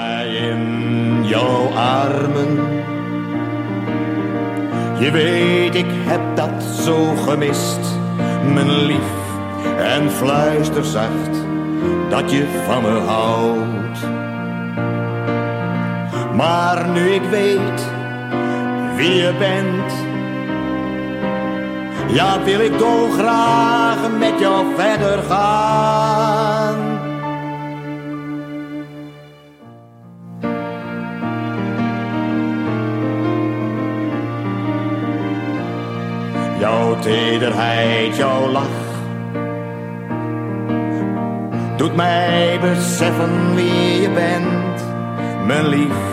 mij in jouw armen. Je weet, ik heb dat zo gemist, mijn lief. En fluister zacht dat je van me houdt. Maar nu ik weet wie je bent, ja, wil ik dolgraag met jou verder gaan. Jouw tederheid, jouw lach, doet mij beseffen wie je bent, mijn lief.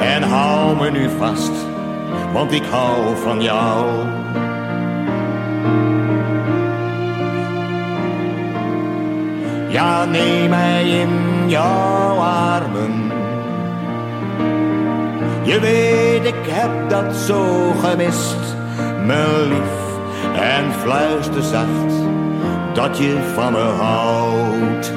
En hou me nu vast, want ik hou van jou. Ja, neem mij in jouw armen. Je weet, ik heb dat zo gemist, mijn lief. En fluister zacht dat je van me houdt.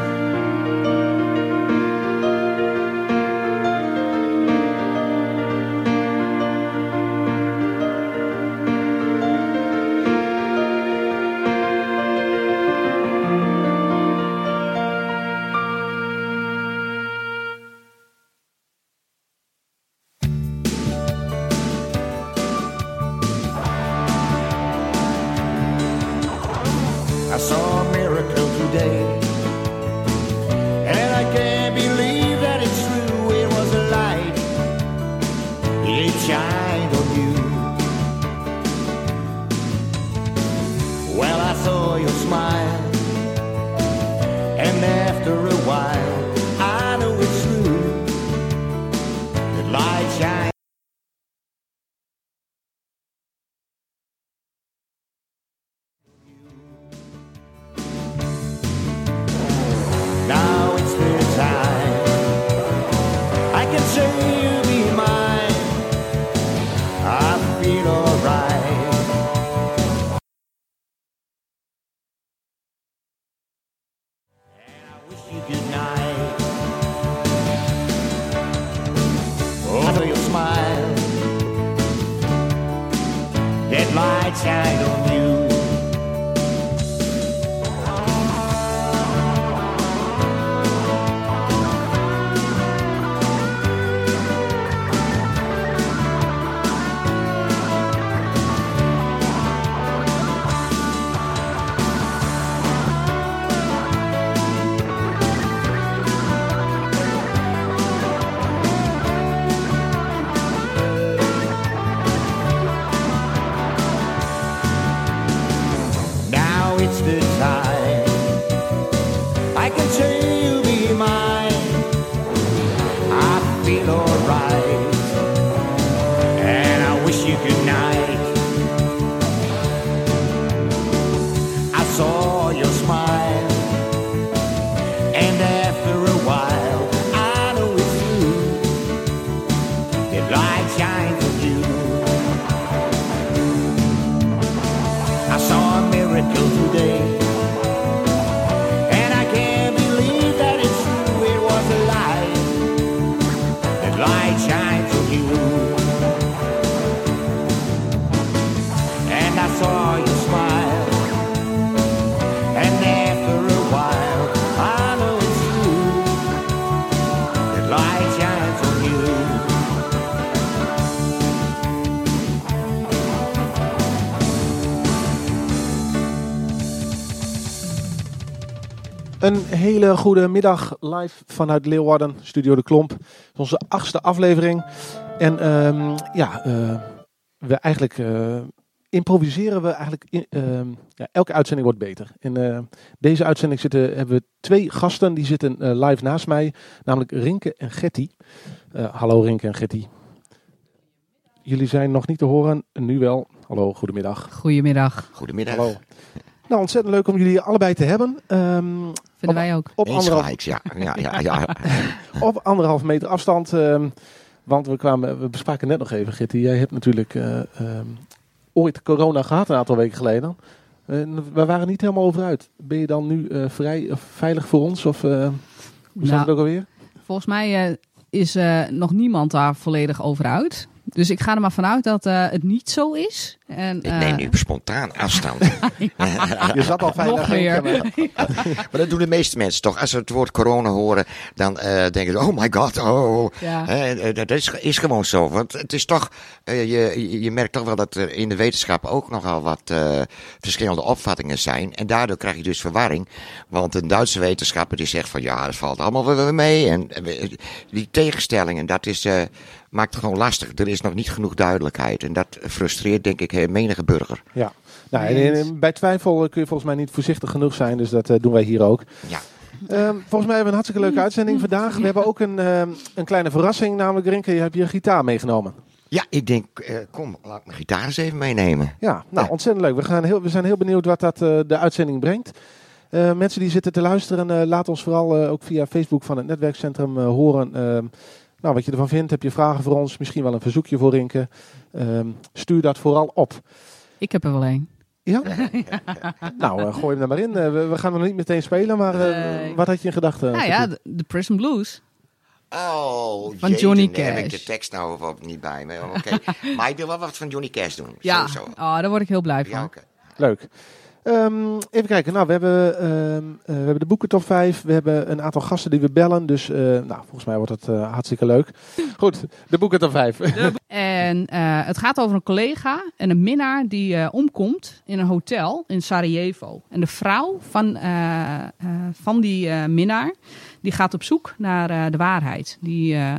Een hele goede middag live vanuit Leeuwarden, Studio De Klomp. Onze 8e aflevering. En we improviseren, elke uitzending wordt beter. En deze uitzending hebben we 2 gasten, die zitten live naast mij. Namelijk Rinke en Gertie. Hallo Rinke en Gertie. Jullie zijn nog niet te horen, nu wel. Hallo, goedemiddag. Goedemiddag. Goedemiddag. Hallo. Nou, ontzettend leuk om jullie allebei te hebben. Vinden wij ook. Op op 1,5 meter afstand. Want we bespraken net nog even, Gertie. Jij hebt natuurlijk ooit corona gehad een aantal weken geleden. We waren niet helemaal over uit. Ben je dan nu vrij veilig voor ons? Of hoe zit het ook alweer? Volgens mij is nog niemand daar volledig over uit. Dus ik ga er maar vanuit dat het niet zo is. En, ik neem nu spontaan afstand. Je zat al 5 dagen. Maar dat doen de meeste mensen toch. Als ze het woord corona horen, dan denken ze, oh my god, oh. Ja. Dat is gewoon zo. Want het is toch, je merkt toch wel dat er in de wetenschap ook nogal wat verschillende opvattingen zijn. En daardoor krijg je dus verwarring. Want een Duitse wetenschapper die zegt van, ja, dat valt allemaal wel mee. En die tegenstellingen, dat is... maakt het gewoon lastig. Er is nog niet genoeg duidelijkheid. En dat frustreert, denk ik, menige burger. Ja. Nou, en bij twijfel kun je volgens mij niet voorzichtig genoeg zijn. Dus dat doen wij hier ook. Ja. Volgens mij hebben we een hartstikke leuke uitzending vandaag. We hebben ook een kleine verrassing. Namelijk, Rinke, je hebt je gitaar meegenomen. Ja, ik denk, kom, laat ik mijn gitaar eens even meenemen. Ja, nou, ontzettend leuk. We zijn heel benieuwd wat dat de uitzending brengt. Mensen die zitten te luisteren, laat ons vooral ook via Facebook van het Netwerkcentrum horen... Nou, wat je ervan vindt, heb je vragen voor ons, misschien wel een verzoekje voor Rinke. Stuur dat vooral op. Ik heb er wel één. Ja? Nou, gooi hem er maar in. We gaan hem niet meteen spelen, maar wat had je in gedachten? Nou ja, de Prison Blues. Oh, van Johnny Cash. Heb ik de tekst nou of niet bij me. Okay. Maar ik wil wel wat van Johnny Cash doen. Ja, daar word ik heel blij van. Ja, okay. Leuk. Even kijken, nou, we hebben de boeken top 5, we hebben een aantal gasten die we bellen, dus nou, volgens mij wordt het hartstikke leuk. Goed, de boeken top 5. En het gaat over een collega en een minnaar die omkomt in een hotel in Sarajevo. En de vrouw van die minnaar, die gaat op zoek naar de waarheid.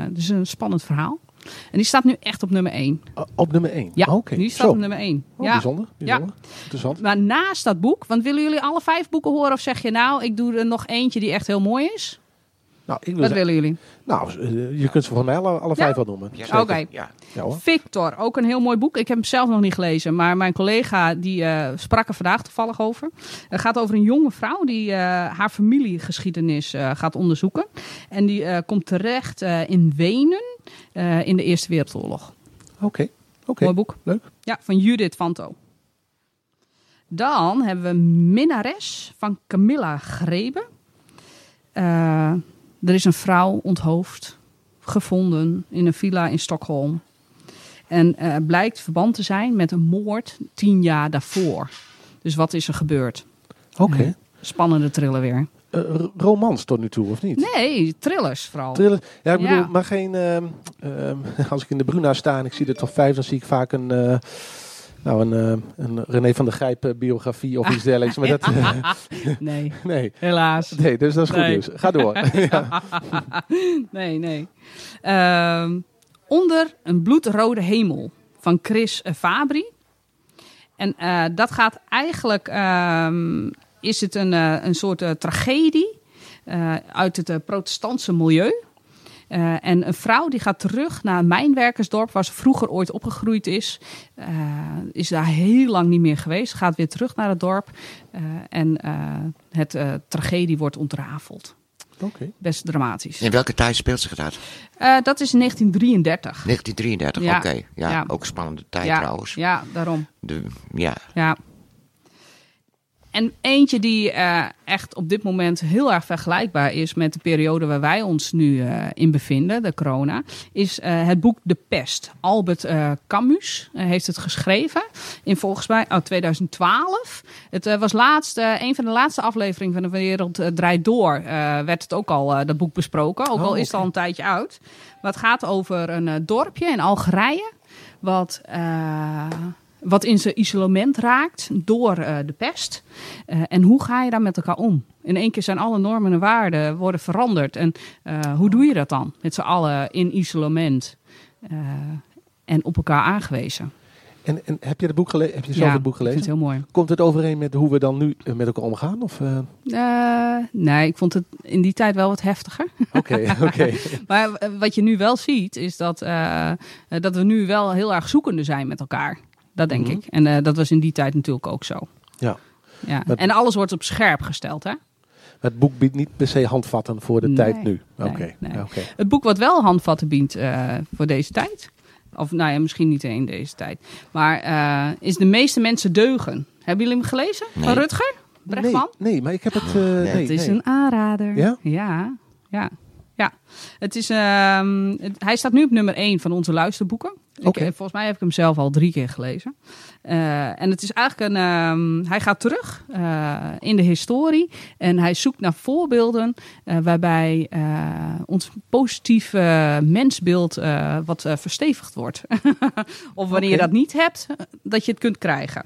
Dat is een spannend verhaal. En die staat nu echt op nummer 1. Op nummer 1? Ja, okay. Nu staat op nummer 1. Oh, ja. Bijzonder. Ja. Interessant. Maar naast dat boek, want willen jullie alle 5 boeken horen of zeg je nou, ik doe er nog eentje die echt heel mooi is? Nou, Wat willen jullie? Nou, je kunt ze van mij alle 5 wel noemen. Ja. Oké. Okay. Ja. Ja, Victor, ook een heel mooi boek. Ik heb hem zelf nog niet gelezen, maar mijn collega die sprak er vandaag toevallig over. Het gaat over een jonge vrouw die haar familiegeschiedenis gaat onderzoeken. En die komt terecht in Wenen. In de Eerste Wereldoorlog. Oké. Mooi boek. Leuk. Ja, van Judith Vanto. Dan hebben we Minnares van Camilla Grebe. Er is een vrouw onthoofd, gevonden in een villa in Stockholm. En blijkt verband te zijn met een moord 10 jaar daarvoor. Dus wat is er gebeurd? Oké. Spannende thriller weer. Romans tot nu toe, of niet? Nee, thrillers vooral. Ja, ik bedoel, maar geen... als ik in de Bruna sta en ik zie er toch 5, dan zie ik vaak een René van der Grijp biografie of iets dergelijks. Maar dat, nee, helaas. Nee, dus dat is goed nieuws. Ga door. Ja. Nee. Onder een bloedrode hemel van Chris Fabry. En dat gaat eigenlijk... is het een soort tragedie uit het protestantse milieu. En een vrouw die gaat terug naar een mijnwerkersdorp... waar ze vroeger ooit opgegroeid is. Is daar heel lang niet meer geweest. Gaat weer terug naar het dorp. En het tragedie wordt ontrafeld. Okay. Best dramatisch. In welke tijd speelt zich dat? Dat is in 1933. 1933, ja. Oké. Ja, ja, ook spannende tijd trouwens. Ja, daarom. Ja. En eentje die echt op dit moment heel erg vergelijkbaar is met de periode waar wij ons nu in bevinden, de corona, is het boek De Pest. Albert Camus heeft het geschreven in volgens mij 2012. Het was laatst, een van de laatste afleveringen van De Wereld Draait Door, werd het ook al, dat boek besproken. Ook al is het al een tijdje oud. Maar het gaat over een dorpje in Algerije, wat in zijn isolement raakt door de pest. En hoe ga je daar met elkaar om? In één keer zijn alle normen en waarden worden veranderd. En hoe doe je dat dan? Met z'n allen in isolement. En op elkaar aangewezen. En heb je het boek gelezen? Heb je zelf het boek gelezen? Ik vind het heel mooi. Komt het overeen met hoe we dan nu met elkaar omgaan? Of? Nee, ik vond het in die tijd wel wat heftiger. Oké. Maar wat je nu wel ziet, is dat we nu wel heel erg zoekende zijn met elkaar. Dat denk ik. En dat was in die tijd natuurlijk ook zo. Ja. En alles wordt op scherp gesteld, hè? Het boek biedt niet per se handvatten voor de tijd nu. Nee. Het boek wat wel handvatten biedt voor deze tijd. Of nou ja, misschien niet in deze tijd. Maar is De meeste mensen deugen. Hebben jullie hem gelezen? Nee. Van Rutger? Brechtman? Nee, maar ik heb het... Het is een aanrader. Ja? Ja. Ja, het is, hij staat nu op nummer 1 van onze luisterboeken. Okay. Volgens mij heb ik hem zelf al 3 keer gelezen. En het is eigenlijk hij gaat terug in de historie. En hij zoekt naar voorbeelden waarbij ons positieve mensbeeld wat verstevigd wordt. Of wanneer je dat niet hebt, dat je het kunt krijgen.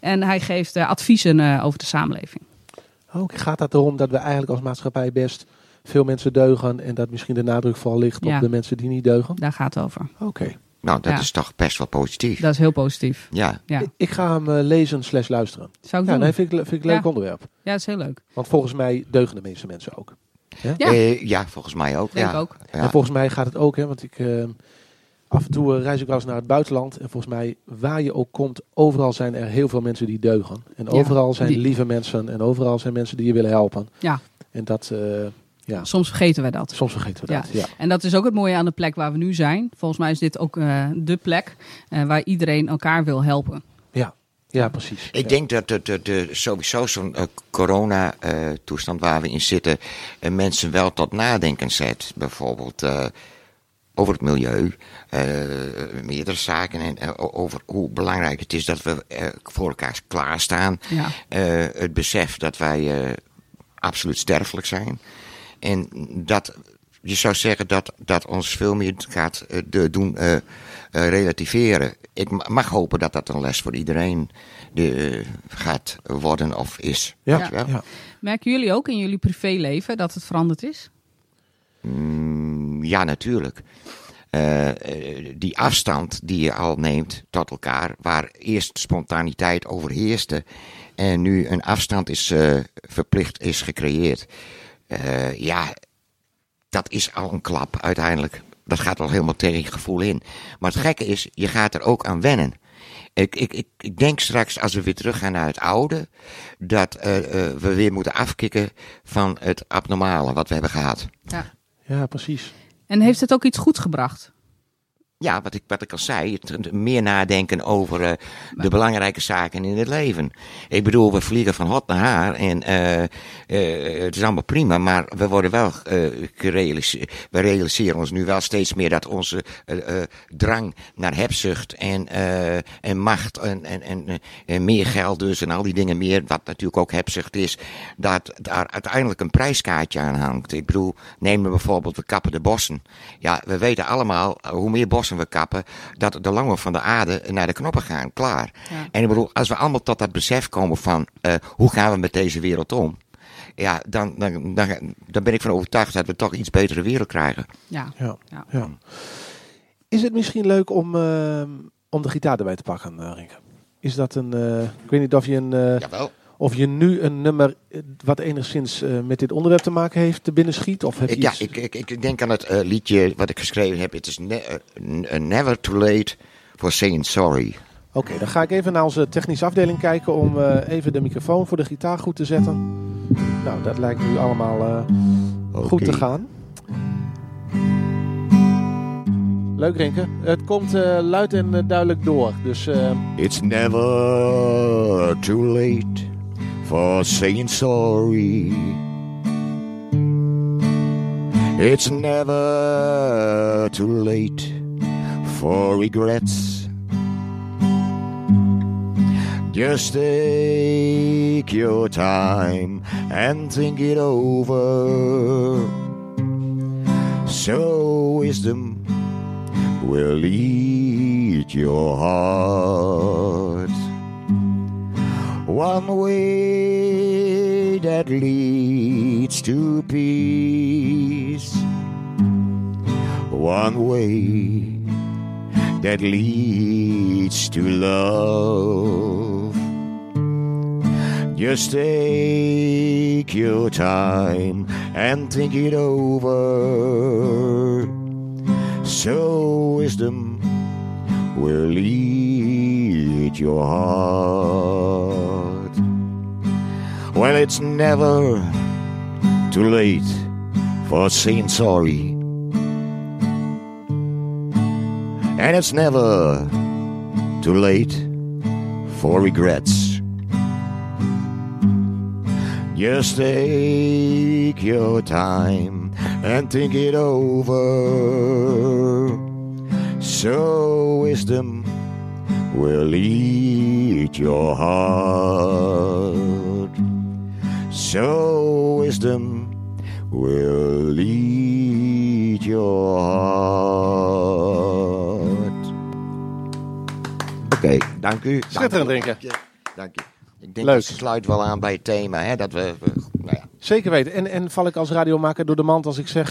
En hij geeft adviezen over de samenleving. Ook gaat het erom dat we eigenlijk als maatschappij best veel mensen deugen. En dat misschien de nadruk vooral ligt op de mensen die niet deugen. Daar gaat het over. Oké. Nou, dat is toch best wel positief. Dat is heel positief. Ja. Ik ga hem lezen / luisteren. Zou ik doen? Nee, vind ik een leuk onderwerp. Ja, dat is heel leuk. Want volgens mij deugen de meeste mensen ook. Ja, volgens mij ook. Ja. Ook. Ja. En volgens mij gaat het ook, hè, want ik af en toe reis ik wel eens naar het buitenland. En volgens mij, waar je ook komt, overal zijn er heel veel mensen die deugen. En overal zijn lieve mensen. En overal zijn mensen die je willen helpen. Ja. En dat... Soms vergeten we dat. Ja. En dat is ook het mooie aan de plek waar we nu zijn. Volgens mij is dit ook de plek waar iedereen elkaar wil helpen. Ja, precies. Ik denk dat sowieso zo'n corona-toestand waar we in zitten... mensen wel tot nadenken zet. Bijvoorbeeld over het milieu, meerdere zaken... en over hoe belangrijk het is dat we voor elkaar klaarstaan. Ja. Het besef dat wij absoluut sterfelijk zijn... En dat, je zou zeggen dat ons veel meer gaat doen relativeren. Ik mag hopen dat een les voor iedereen gaat worden of is. Ja. Merken jullie ook in jullie privéleven dat het veranderd is? Ja, natuurlijk. Die afstand die je al neemt tot elkaar, waar eerst spontaniteit overheerste... en nu een afstand is verplicht is gecreëerd... dat is al een klap uiteindelijk. Dat gaat al helemaal tegen je gevoel in. Maar het gekke is, je gaat er ook aan wennen. Ik denk straks, als we weer teruggaan naar het oude... dat we weer moeten afkicken van het abnormale wat we hebben gehad. Ja, precies. En heeft het ook iets goed gebracht? Ja, wat ik al zei, meer nadenken over de belangrijke zaken in het leven. Ik bedoel, we vliegen van hot naar haar en het is allemaal prima, maar we worden wel we realiseren ons nu wel steeds meer dat onze drang naar hebzucht en macht en meer geld dus en al die dingen meer, wat natuurlijk ook hebzucht is, dat daar uiteindelijk een prijskaartje aan hangt. Ik bedoel, nemen we bijvoorbeeld, we kappen de bossen. Ja, we weten allemaal, hoe meer bossen we kappen, dat de longen van de aarde naar de knoppen gaan, klaar. Ja. En ik bedoel, als we allemaal tot dat besef komen van hoe gaan we met deze wereld om, ja, dan ben ik van overtuigd dat we toch iets betere wereld krijgen. Ja. Is het misschien leuk om de gitaar erbij te pakken, Rinke? Is dat een, ik weet niet of je een... Jawel. Of je nu een nummer wat enigszins met dit onderwerp te maken heeft te binnen schiet? Of heb je iets? Ik denk aan het liedje wat ik geschreven heb. Het is Never Too Late for Saying Sorry. Oké, dan ga ik even naar onze technische afdeling kijken... om even de microfoon voor de gitaar goed te zetten. Nou, dat lijkt nu allemaal goed te gaan. Leuk, Rinke. Het komt luid en duidelijk door. Dus, It's never too late... for saying sorry. It's never too late for regrets. Just take your time and think it over. So wisdom will lead your heart one way that leads to peace, one way that leads to love. Just take your time and think it over, so wisdom will lead your heart. Well, it's never too late for saying sorry. And it's never too late for regrets. Just take your time and think it over. So wisdom will lead your heart. So wisdom will lead your heart. Oké, dank u. Schitterend, Rinke. Dank u. Ik denk dat het sluit wel aan bij het thema. Hè? Dat we nou ja. Zeker weten. En val ik als radiomaker door de mand als ik zeg...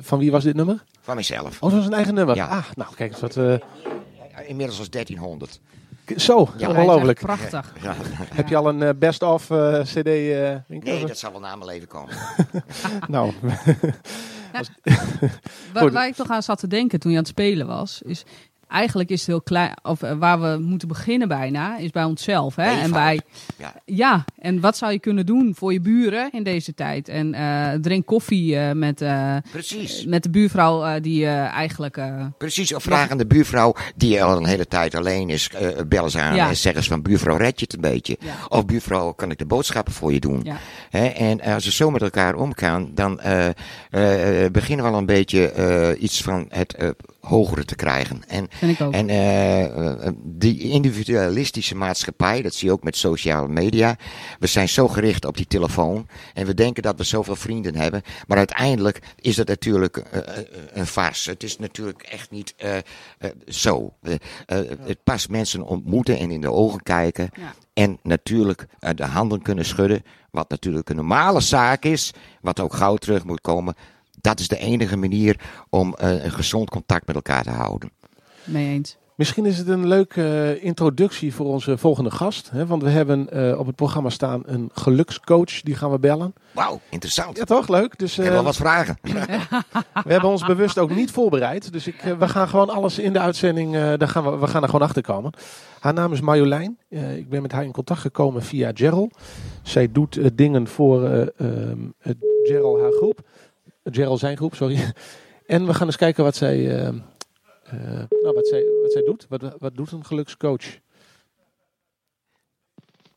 van wie was dit nummer? Van mezelf. Oh, dat was een eigen nummer. Ja. Ah, nou, kijk eens wat... Inmiddels was 1300. Zo, ja, ongelooflijk. Prachtig. Ja. Heb je al een best-of cd? Nee, dat zal wel na mijn leven komen. Nou... Waar ik toch aan zat te denken toen je aan het spelen was... is eigenlijk is het heel klein, of waar we moeten beginnen bijna, is bij onszelf. Hè? En bij, ja, en wat zou je kunnen doen voor je buren in deze tijd? En drink koffie met de buurvrouw die eigenlijk... Precies, of vraag aan de buurvrouw die al een hele tijd alleen is. Bel eens aan en zeg eens van buurvrouw, red je het een beetje? Ja. Of buurvrouw, kan ik de boodschappen voor je doen? Ja. Hè? En als we zo met elkaar omgaan, dan beginnen we al een beetje iets van het... hogere te krijgen. En die individualistische maatschappij, dat zie je ook met sociale media. We zijn zo gericht op die telefoon en we denken dat we zoveel vrienden hebben, maar uiteindelijk is dat natuurlijk een farce. Het is natuurlijk echt niet zo. Het past mensen ontmoeten en in de ogen kijken en natuurlijk de handen kunnen schudden, wat natuurlijk een normale zaak is, wat ook gauw terug moet komen. Dat is de enige manier om een gezond contact met elkaar te houden. Mee eens. Misschien is het een leuke introductie voor onze volgende gast. Hè? Want we hebben op het programma staan een gelukscoach. Die gaan we bellen. Wauw, interessant. Ja, toch? Leuk. Dus, ik heb wel wat vragen. We hebben ons bewust ook niet voorbereid. Dus we gaan gewoon alles in de uitzending... we gaan er gewoon achter komen. Haar naam is Marjolein. Ik ben met haar in contact gekomen via Jeryl. Zij doet dingen voor Jeryl haar groep. Jeryl zijn groep, sorry. En we gaan eens kijken wat zij, wat zij doet. Wat doet een gelukscoach?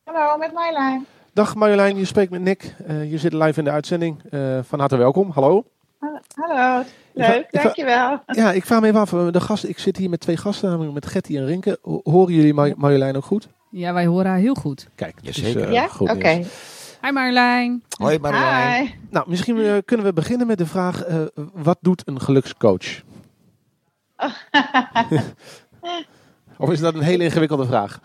Hallo, met Marjolein. Dag Marjolein, je spreekt met Nick. Je zit live in de uitzending. Van harte welkom, hallo. Hallo, leuk, dankjewel. Ja, ik vraag me even af. Ik zit hier met twee gasten, namelijk met Gertie en Rinke. Horen jullie Marjolein ook goed? Ja, wij horen haar heel goed. Kijk, dus goed. Oké. Okay. Hi Marjolein. Hoi Marjolein. Hi. Nou, misschien kunnen we beginnen met de vraag, wat doet een gelukscoach? Oh. Of is dat een hele ingewikkelde vraag?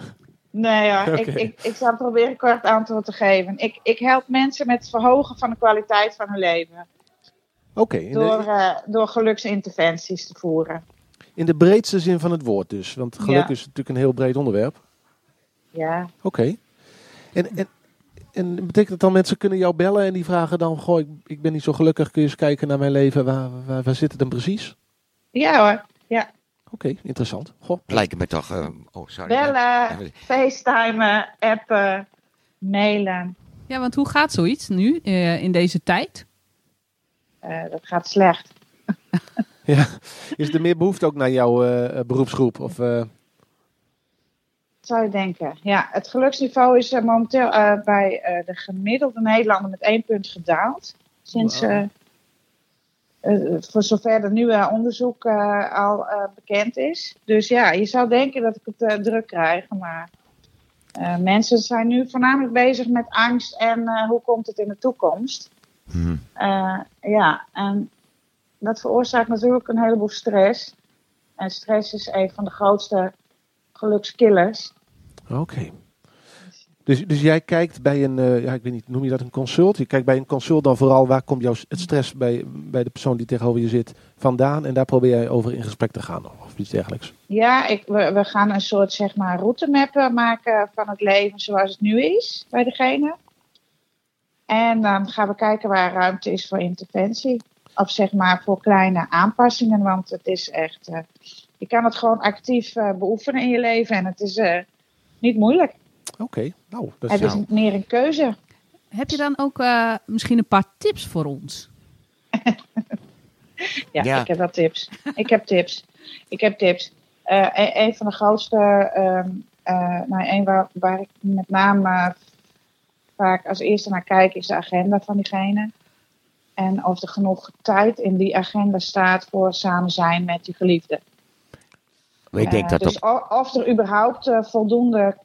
Nee hoor, okay. Ik zal proberen kort antwoord te geven. Ik help mensen met het verhogen van de kwaliteit van hun leven. Okay, door geluksinterventies te voeren. In de breedste zin van het woord dus, want geluk is natuurlijk een heel breed onderwerp. Ja. Oké. En betekent dat dan mensen kunnen jou bellen en die vragen dan... Goh, ik ben niet zo gelukkig, kun je eens kijken naar mijn leven. Waar zit het dan precies? Ja hoor, ja. Oké, interessant. Goh. Lijken me toch... bellen, facetimen, appen, mailen. Ja, want hoe gaat zoiets nu in deze tijd? Dat gaat slecht. Ja, is er meer behoefte ook naar jouw beroepsgroep of... zou je denken. Ja, het geluksniveau is momenteel bij de gemiddelde Nederlander met 1 punt gedaald. Sinds, voor zover er nu onderzoek al bekend is. Dus ja, je zou denken dat ik het druk krijg, maar mensen zijn nu voornamelijk bezig met angst en hoe komt het in de toekomst. Mm-hmm. En dat veroorzaakt natuurlijk een heleboel stress. En stress is een van de grootste gelukskillers. Oké. Dus jij kijkt bij een, ik weet niet, noem je dat een consult? Je kijkt bij een consult dan vooral waar komt het stress bij de persoon die tegenover je zit vandaan en daar probeer jij over in gesprek te gaan of iets dergelijks. Ja, we gaan een soort zeg maar routemap maken van het leven zoals het nu is bij degene. En dan gaan we kijken waar ruimte is voor interventie of zeg maar voor kleine aanpassingen, want het is echt... je kan het gewoon actief beoefenen in je leven. En het is niet moeilijk. Oké. Nou, het is meer een keuze. Heb je dan ook misschien een paar tips voor ons? Ja, ik heb wel tips. Ik heb tips. Een van de grootste... waar ik met name vaak als eerste naar kijk... is de agenda van diegene. En of er genoeg tijd in die agenda staat voor samen zijn met je geliefde. Ik denk dat dus of er überhaupt voldoende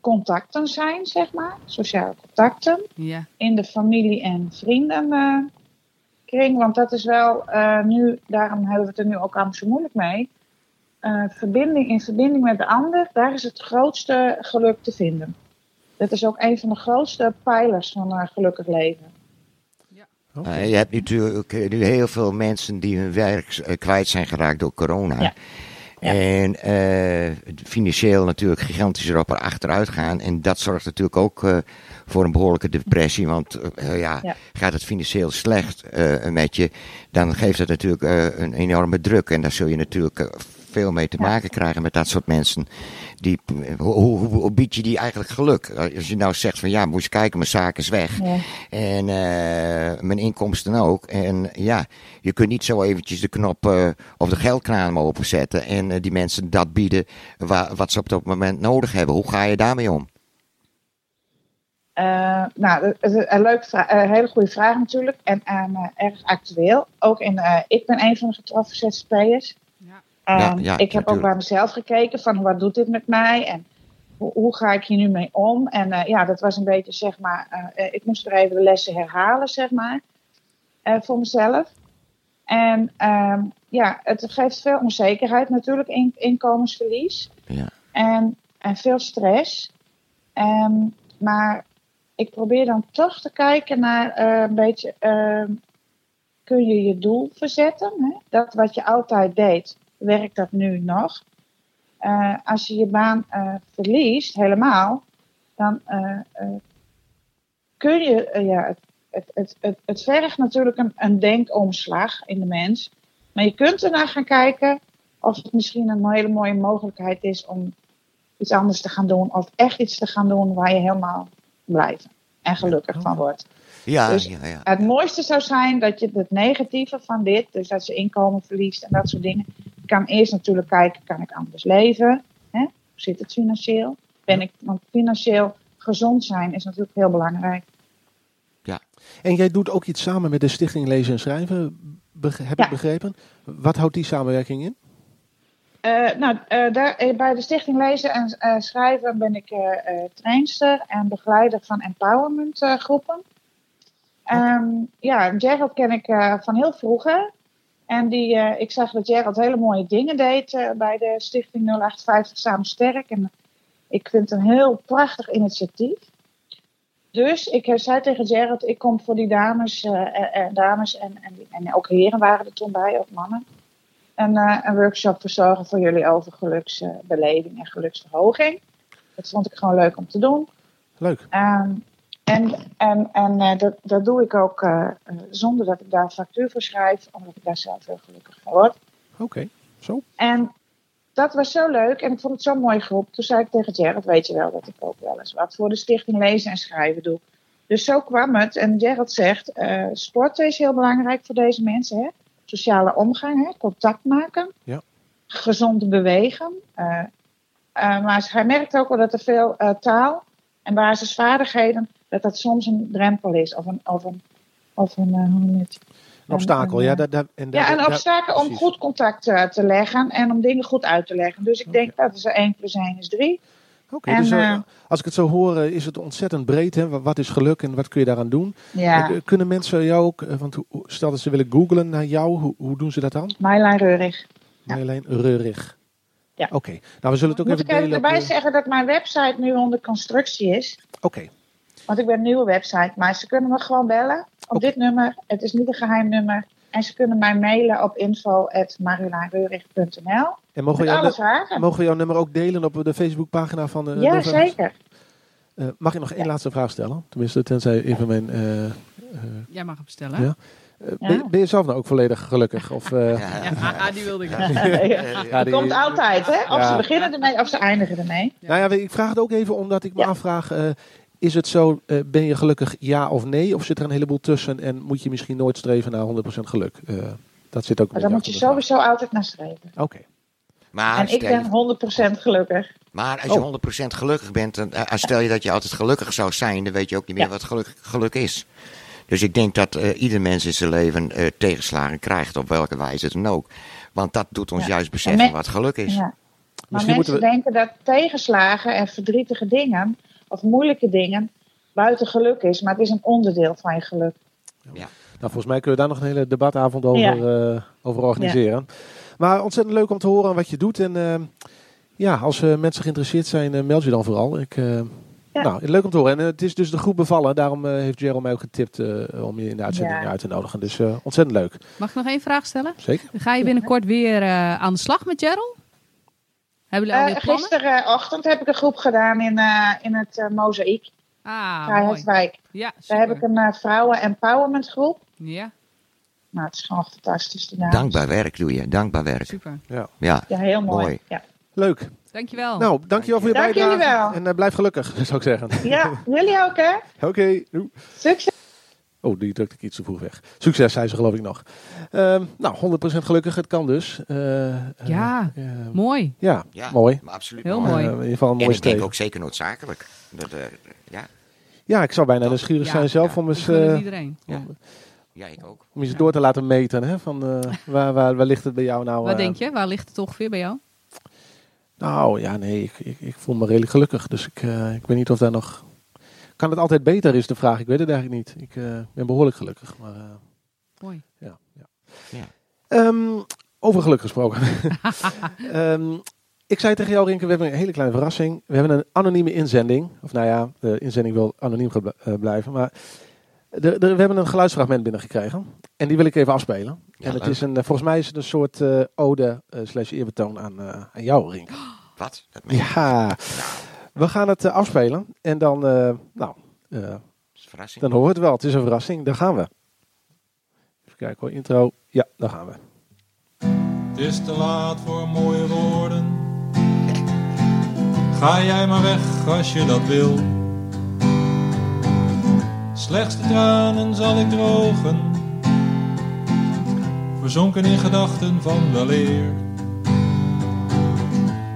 contacten zijn, zeg maar. Sociale contacten. Ja. In de familie- en vriendenkring. Want dat is wel nu, daarom hebben we het er nu ook allemaal zo moeilijk mee. Verbinding met de ander, daar is het grootste geluk te vinden. Dat is ook een van de grootste pijlers van een gelukkig leven. Je hebt natuurlijk nu heel veel mensen die hun werk kwijt zijn geraakt door corona. Ja. Ja. En financieel natuurlijk gigantisch erop achteruit gaan. En dat zorgt natuurlijk ook voor een behoorlijke depressie. Want gaat het financieel slecht met je, dan geeft dat natuurlijk een enorme druk. En daar zul je natuurlijk veel mee te maken krijgen met dat soort mensen. Hoe bied je die eigenlijk geluk? Als je nou zegt van moet je kijken, mijn zaak is weg. Ja. En mijn inkomsten ook. En je kunt niet zo eventjes de knop of de geldkraan openzetten. En die mensen dat bieden wat ze op dat moment nodig hebben. Hoe ga je daarmee om? Een hele goede vraag natuurlijk. En erg actueel. Ook ik ben een van de getroffen ZZP'ers. Ik heb ook bij mezelf gekeken van wat doet dit met mij en hoe ga ik hier nu mee om. En dat was een beetje zeg maar, ik moest er even de lessen herhalen zeg maar, voor mezelf. En het geeft veel onzekerheid natuurlijk, inkomensverlies en veel stress. Maar ik probeer dan toch te kijken naar een beetje, kun je je doel verzetten? Hè? Dat wat je altijd deed. Werkt dat nu nog? Als je je baan verliest, helemaal, dan kun je... Het vergt natuurlijk een denkomslag in de mens. Maar je kunt ernaar gaan kijken of het misschien een hele mooie mogelijkheid is om iets anders te gaan doen. Of echt iets te gaan doen waar je helemaal blij en gelukkig van wordt. Ja, dus het mooiste zou zijn dat je het negatieve van dit, dus dat je inkomen verliest en dat soort dingen... Ik kan eerst natuurlijk kijken, kan ik anders leven? Hè? Hoe zit het financieel? Want financieel gezond zijn is natuurlijk heel belangrijk. Ja, en jij doet ook iets samen met de Stichting Lezen en Schrijven, heb ik begrepen. Wat houdt die samenwerking in? Bij de Stichting Lezen en Schrijven ben ik trainster en begeleider van empowermentgroepen. Jeryl ken ik van heel vroeger. En ik zag dat Gerard hele mooie dingen deed bij de Stichting 0850 Samen Sterk. En ik vind het een heel prachtig initiatief. Dus ik zei tegen Gerard, ik kom voor die dames en ook heren waren er toen bij, ook mannen. Een workshop verzorgen voor jullie over geluksbeleving en geluksverhoging. Dat vond ik gewoon leuk om te doen. Leuk. En dat doe ik ook zonder dat ik daar factuur voor schrijf, omdat ik daar zelf heel gelukkig van word. Oké, zo. En dat was zo leuk en ik vond het zo'n mooie groep. Toen zei ik tegen Gerard, weet je wel dat ik ook wel eens wat voor de Stichting Lezen en Schrijven doe. Dus zo kwam het. En Gerard zegt, sporten is heel belangrijk voor deze mensen. Hè? Sociale omgang, hè? Contact maken, gezond bewegen. Maar hij merkt ook wel dat er veel taal en basisvaardigheden... Dat soms een drempel is. Of een obstakel, ja. Een obstakel om goed contact te leggen. En om dingen goed uit te leggen. Dus ik denk dat is 1 + 1 = 3. Oké, dus als ik het zo hoor, is het ontzettend breed. Hè? Wat is geluk en wat kun je daaraan doen? Ja. Kunnen mensen jou ook... Want stel dat ze willen googlen naar jou. Hoe doen ze dat dan? Myline Reurig. Myline Reurig. Ja. Oké. Nou, we zullen het ook even delen. Moet ik erbij zeggen dat mijn website nu onder constructie is. Oké. Want ik ben een nieuwe website, maar ze kunnen me gewoon bellen op dit nummer. Het is niet een geheim nummer. En ze kunnen mij mailen op info@marilareurig.nl. En mogen we jouw nummer ook delen op de Facebookpagina van de... Ja, zeker. Mag ik nog één laatste vraag stellen? Tenminste, tenzij even mijn... Jij mag hem stellen. Ja. Ben je zelf nou ook volledig gelukkig? Of, die wilde ik niet. Dat komt altijd, hè? Of ze beginnen ermee, of ze eindigen ermee. Ja. Nou ja, ik vraag het ook even omdat ik me afvraag... Is het zo, ben je gelukkig ja of nee? Of zit er een heleboel tussen en moet je misschien nooit streven naar 100% geluk? Dat zit ook. Maar daar moet je sowieso altijd naar streven. Oké. En ik ben 100% gelukkig. Maar als je 100% gelukkig bent, dan, stel je dat je altijd gelukkig zou zijn, dan weet je ook niet meer wat geluk is. Dus ik denk dat ieder mens in zijn leven tegenslagen krijgt, op welke wijze dan ook. Want dat doet ons juist beseffen wat geluk is. Ja. Maar mensen denken dat tegenslagen en verdrietige dingen, of moeilijke dingen, buiten geluk is. Maar het is een onderdeel van je geluk. Ja. Nou, volgens mij kunnen we daar nog een hele debatavond over organiseren. Ja. Maar ontzettend leuk om te horen wat je doet. En als mensen geïnteresseerd zijn, meld je dan vooral. Leuk om te horen. En het is dus de groep bevallen. Daarom heeft Jeroen mij ook getipt om je in de uitzending uit te nodigen. Dus ontzettend leuk. Mag ik nog één vraag stellen? Zeker. Ga je binnenkort weer aan de slag met Jeryl? Hebben jullie al plannen? Gisterenochtend heb ik een groep gedaan in het Mozaïek. Vrijheidswijk. Ja, daar heb ik een vrouwen empowerment groep. Ja. Nou, het is gewoon fantastisch. Dankbaar werk doe je. Dankbaar werk. Super. Ja, heel mooi. Ja. Leuk. Dankjewel. Nou, dankjewel voor je bijdrage. Dankjewel. En blijf gelukkig, zou ik zeggen. Ja, jullie ook, hè? Oké. Succes. Oh, die drukte ik iets te vroeg weg. Succes, zei ze geloof ik nog. 100% gelukkig, het kan dus. Mooi. Ja, mooi. Maar absoluut heel mooi. In ieder geval een mooie steek. En ik denk ook zeker noodzakelijk. Dat, ja, ik zou bijna nieuwsgierig zijn zelf om eens... iedereen. Ja, ik ook. Om eens door te laten meten, hè? Van, waar ligt het bij jou nou? Wat denk je? Waar ligt het ongeveer bij jou? Nou, ik voel me redelijk gelukkig. Dus ik weet niet of daar nog... Kan het altijd beter is de vraag, ik weet het eigenlijk niet. Ik ben behoorlijk gelukkig. Maar, mooi. Ja. Over geluk gesproken. Ik zei tegen jou, Rinke, we hebben een hele kleine verrassing. We hebben een anonieme inzending. Of nou ja, de inzending wil anoniem blijven. Maar we hebben een geluidsfragment binnengekregen. En die wil ik even afspelen. Ja, en het is volgens mij is het een soort ode / eerbetoon aan jou, Rinke. Wat? Dat meen je. Ja. We gaan het afspelen en dan, dan horen we het wel. Het is een verrassing. Daar gaan we. Even kijken hoor, intro. Ja, daar gaan we. Het is te laat voor mooie woorden. Ga jij maar weg als je dat wil. Slechts de tranen zal ik drogen. Verzonken in gedachten van weleer.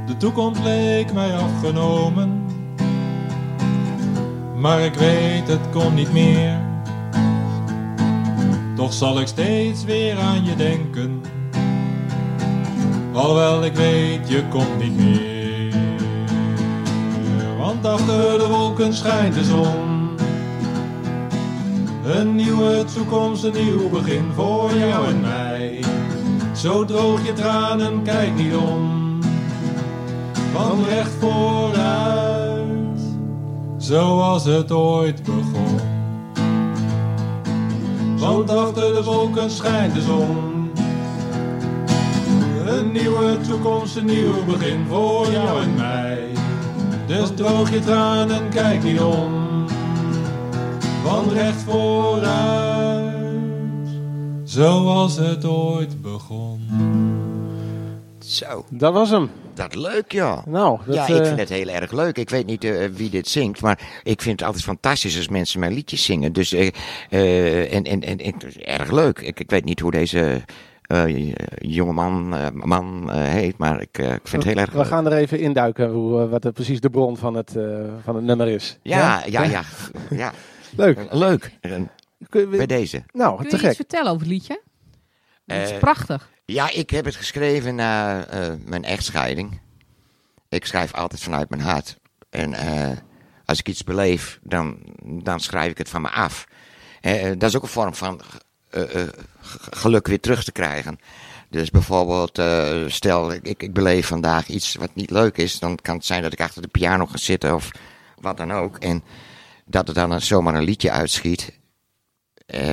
De toekomst leek mij afgenomen, maar ik weet het komt niet meer. Toch zal ik steeds weer aan je denken, alhoewel ik weet je komt niet meer. Want achter de wolken schijnt de zon, een nieuwe toekomst, een nieuw begin voor jou en mij. Zo droog je tranen, kijk niet om. Van recht vooruit, zoals het ooit begon. Want achter de wolken schijnt de zon. Een nieuwe toekomst, een nieuw begin voor jou en mij. Dus droog je tranen, kijk niet om. Van recht vooruit, zoals het ooit begon. Zo. Dat was hem. Dat leuk, ja. Nou, ik vind het heel erg leuk. Ik weet niet wie dit zingt, maar ik vind het altijd fantastisch als mensen mijn liedjes zingen. Dus erg leuk. Ik weet niet hoe deze jongeman heet, maar ik vind het heel erg leuk. We gaan er even induiken wat precies de bron van het nummer is. Ja. Leuk. Bij deze. Nou, kun je iets vertellen over het liedje? Het is prachtig. Ja, ik heb het geschreven na mijn echtscheiding. Ik schrijf altijd vanuit mijn hart. En als ik iets beleef, dan schrijf ik het van me af. Dat is ook een vorm van geluk weer terug te krijgen. Dus bijvoorbeeld, stel ik beleef vandaag iets wat niet leuk is. Dan kan het zijn dat ik achter de piano ga zitten of wat dan ook. En dat er dan zomaar een liedje uitschiet.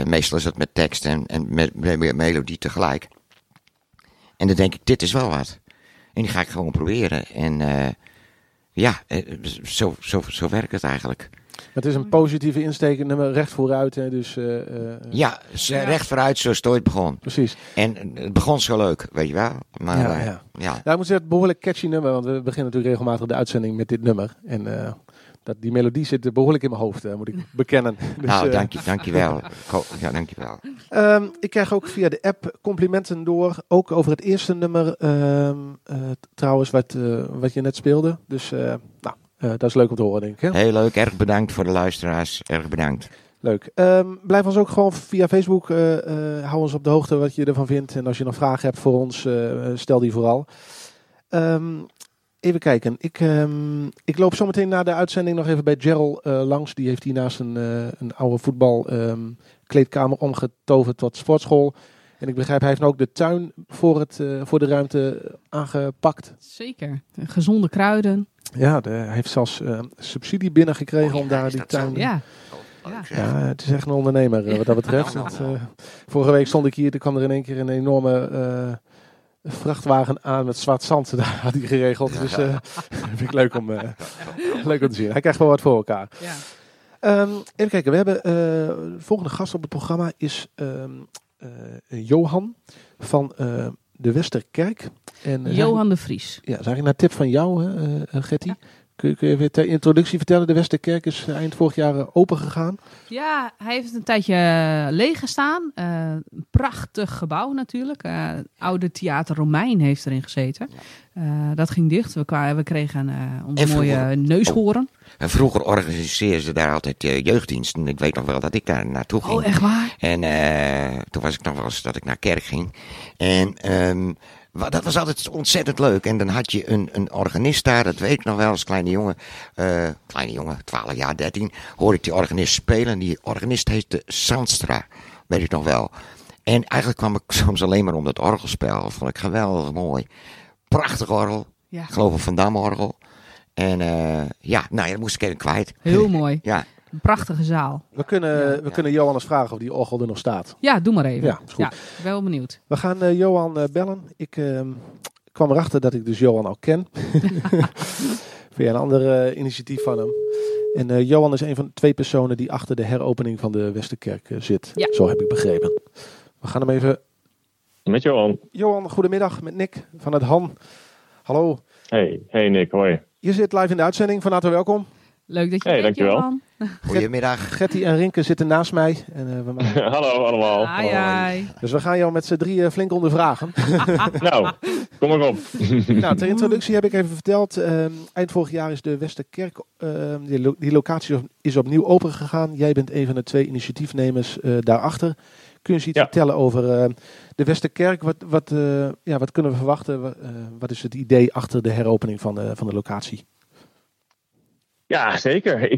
Meestal is dat met tekst en met melodie tegelijk. En dan denk ik, dit is wel wat. En die ga ik gewoon proberen. En zo werkt het eigenlijk. Het is een positieve insteek, nummer recht vooruit. Hè, dus, recht vooruit, zoals het ooit begon. Precies. En het begon zo leuk, weet je wel. Maar, ik moet zeggen, behoorlijk catchy nummer. Want we beginnen natuurlijk regelmatig de uitzending met dit nummer. En die melodie zit behoorlijk in mijn hoofd, moet ik bekennen. Dus, nou, dankjewel. Ja, dankjewel. Ik krijg ook via de app complimenten door. Ook over het eerste nummer, trouwens, wat je net speelde. Dus dat is leuk om te horen, denk ik. Hè? Heel leuk, erg bedankt voor de luisteraars. Erg bedankt. Leuk. Blijf ons ook gewoon via Facebook. Hou ons op de hoogte wat je ervan vindt. En als je nog vragen hebt voor ons, stel die vooral. Even kijken. Ik loop zometeen na de uitzending nog even bij Jeryl langs. Die heeft hiernaast een oude voetbalkleedkamer omgetoverd tot sportschool. En ik begrijp, hij heeft ook de tuin voor de ruimte aangepakt. Zeker. Gezonde kruiden. Ja, hij heeft zelfs subsidie binnengekregen om daar die tuin... Ja. Ja, het is echt een ondernemer wat dat betreft. Want, vorige week stond ik hier, toen kwam er in één keer een enorme vrachtwagen aan met zwart zand. Dat had hij geregeld, dus vind ik leuk om te zien. Hij krijgt wel wat voor elkaar. Ja. Even kijken, we hebben de volgende gast op het programma is Johan van de Westerkerk. En, Johan de Vries. Ja, dat is eigenlijk naar tip van jou, Gertie. Ja. Kun je weer ter introductie vertellen? De Westerkerk is eind vorig jaar open gegaan. Ja, hij heeft een tijdje leeg gestaan. Een prachtig gebouw natuurlijk. Het oude Theater Romein heeft erin gezeten. Dat ging dicht. We kregen onze mooie neushoorn. En vroeger organiseerden ze daar altijd jeugddiensten. Ik weet nog wel dat ik daar naartoe ging. Oh, echt waar? En toen was ik nog wel eens dat ik naar kerk ging. En... dat was altijd ontzettend leuk. En dan had je een organist daar, dat weet ik nog wel, als kleine jongen, 12 jaar, 13, hoorde ik die organist spelen. Die organist heette Sandstra, weet ik nog wel. En eigenlijk kwam ik soms alleen maar om dat orgelspel. Dat vond ik geweldig mooi. Prachtig orgel, ja. Geloof ik, Van Dam-orgel. En dat moest ik even kwijt. Heel mooi. Ja. Een prachtige zaal. We kunnen Johan eens vragen of die orgel er nog staat. Ja, doe maar even. Ja, is goed. Ja, ik ben wel benieuwd. We gaan Johan bellen. Ik kwam erachter dat ik dus Johan al ken. Via een ander initiatief van hem. En Johan is een van de twee personen die achter de heropening van de Westerkerk zit. Ja. Zo heb ik begrepen. We gaan hem even... Met Johan. Johan, goedemiddag. Met Nick van het Han. Hallo. Hey Nick, hoi. Je zit live in de uitzending. Van harte welkom. Leuk dat je bent, Johan. Goedemiddag. Gertie en Rinke zitten naast mij. En, we maken... Hallo allemaal. Hi. Dus we gaan jou met z'n drieën flink ondervragen. Nou, kom maar op. Nou, ter introductie heb ik even verteld. Eind vorig jaar is de Westerkerk, die locatie is opnieuw open gegaan. Jij bent een van de twee initiatiefnemers daarachter. Kun je eens iets vertellen over de Westerkerk? Wat kunnen we verwachten? Wat is het idee achter de heropening van de locatie? Ja, zeker.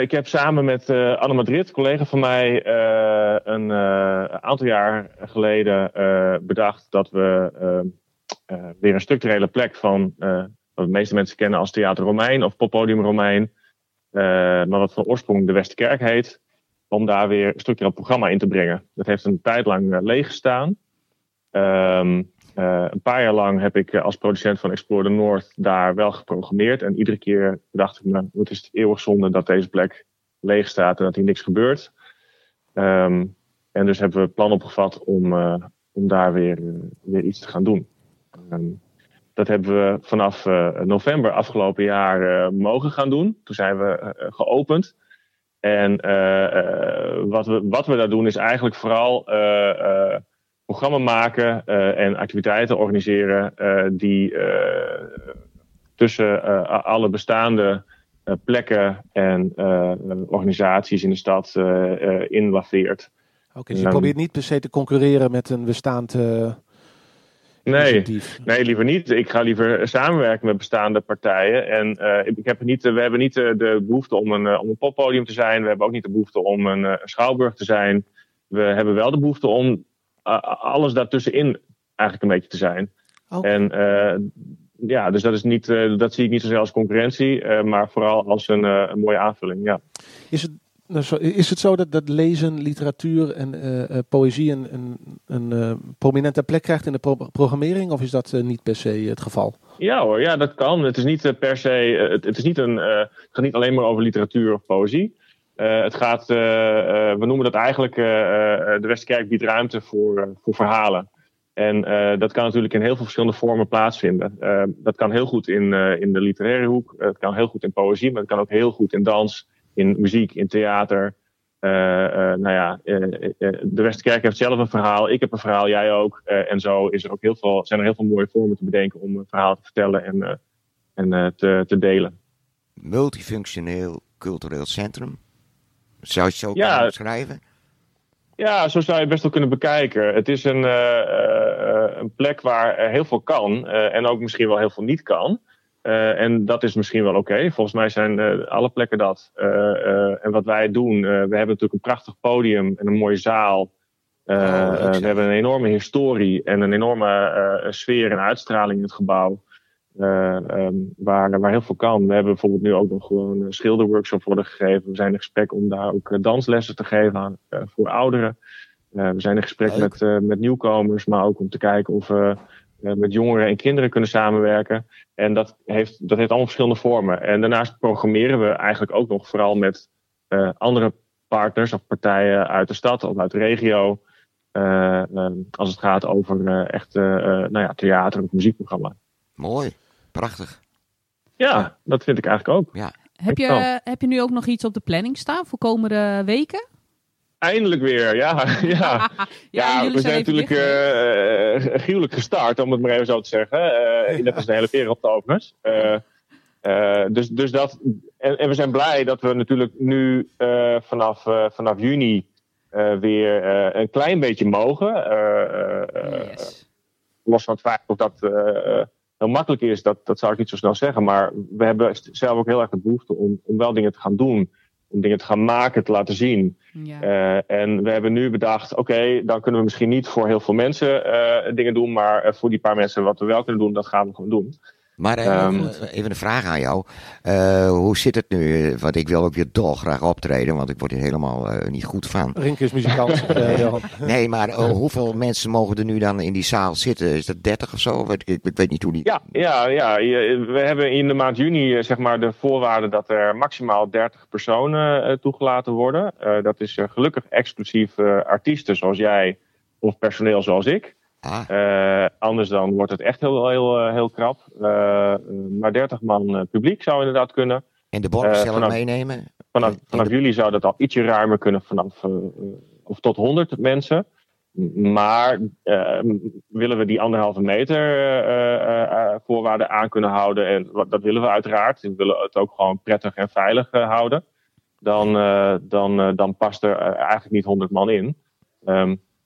Ik heb samen met Anne Madrid, collega van mij, een aantal jaar geleden bedacht dat we weer een structurele plek van wat de meeste mensen kennen als Theater Romein of Poppodium Romein, maar wat van oorsprong de Westerkerk heet, om daar weer een structureel programma in te brengen. Dat heeft een tijd lang leeg gestaan. Een paar jaar lang heb ik als producent van Explore the North daar wel geprogrammeerd. En iedere keer dacht ik, nou, het is eeuwig zonde dat deze plek leeg staat en dat hier niks gebeurt. En dus hebben we plan opgevat om daar weer iets te gaan doen. Dat hebben we vanaf november afgelopen jaar mogen gaan doen. Toen zijn we geopend. En wat we daar doen is eigenlijk vooral... programma maken en activiteiten organiseren die tussen alle bestaande plekken en organisaties in de stad inlaveert. Oké, dus je probeert niet per se te concurreren met een bestaand initiatief? Nee, liever niet. Ik ga liever samenwerken met bestaande partijen. En we hebben niet de behoefte om een poppodium te zijn. We hebben ook niet de behoefte om een schouwburg te zijn. We hebben wel de behoefte om... alles daartussenin eigenlijk een beetje te zijn. Okay. En dus dat is niet, dat zie ik niet zozeer als concurrentie, maar vooral als een mooie aanvulling. Ja. Is het zo dat lezen, literatuur en poëzie een prominente plek krijgt in de programmering, of is dat niet per se het geval? Ja hoor, ja, dat kan. Het is niet per se. Het gaat niet alleen maar over literatuur of poëzie. We noemen dat eigenlijk, de Westerkerk biedt ruimte voor verhalen. En dat kan natuurlijk in heel veel verschillende vormen plaatsvinden. Dat kan heel goed in de literaire hoek, het kan heel goed in poëzie, maar het kan ook heel goed in dans, in muziek, in theater. De Westerkerk heeft zelf een verhaal, ik heb een verhaal, jij ook. En zo is er ook zijn er heel veel mooie vormen te bedenken om een verhaal te vertellen en te delen. Multifunctioneel cultureel centrum. Zou je het zo kunnen beschrijven? Ja, zo zou je het best wel kunnen bekijken. Het is een plek waar heel veel kan en ook misschien wel heel veel niet kan. En dat is misschien wel oké. Volgens mij zijn alle plekken dat. En wat wij doen, we hebben natuurlijk een prachtig podium en een mooie zaal. We hebben een enorme historie en een enorme sfeer en uitstraling in het gebouw. Waar heel veel kan. We hebben bijvoorbeeld nu ook nog gewoon een schilderworkshop worden gegeven. We zijn in gesprek om daar ook danslessen te geven aan, voor ouderen. We zijn in gesprek met nieuwkomers, maar ook om te kijken of we met jongeren en kinderen kunnen samenwerken. En dat heeft allemaal verschillende vormen. En daarnaast programmeren we eigenlijk ook nog vooral met andere partners of partijen uit de stad of uit de regio. Als het gaat over theater of muziekprogramma. Mooi, prachtig. Ja, dat vind ik eigenlijk ook. Ja. Heb je nu ook nog iets op de planning staan voor komende weken? Eindelijk weer, ja. Ja, we zijn natuurlijk gruwelijk gestart, om het maar even zo te zeggen. Dat is de hele wereld overigens. Dus dat... En we zijn blij dat we natuurlijk nu vanaf juni weer een klein beetje mogen. Los van het feit of dat... heel makkelijk is, dat zou ik niet zo snel zeggen. Maar we hebben zelf ook heel erg de behoefte om wel dingen te gaan doen. Om dingen te gaan maken, te laten zien. Ja. En we hebben nu bedacht, oké, dan kunnen we misschien niet voor heel veel mensen dingen doen. Maar voor die paar mensen wat we wel kunnen doen, dat gaan we gewoon doen. Maar even een vraag aan jou. Hoe zit het nu? Want ik wil ook weer dolgraag optreden, want ik word er helemaal niet goed van. Rinke is muzikant. Nee, maar hoeveel mensen mogen er nu dan in die zaal zitten? Is dat 30 of zo? Ik weet niet hoe die... Ja. We hebben in de maand juni zeg maar de voorwaarde dat er maximaal 30 personen toegelaten worden. Dat is gelukkig exclusief artiesten zoals jij of personeel zoals ik. Anders dan wordt het echt heel krap. Maar 30 man publiek zou inderdaad kunnen. En de borgstelling meenemen? Vanaf juli zou dat al ietsje ruimer kunnen, vanaf of tot 100 mensen. Maar willen we die 1,5 meter voorwaarden aan kunnen houden? En dat willen we uiteraard. We willen het ook gewoon prettig en veilig houden. Dan past er eigenlijk niet 100 man in.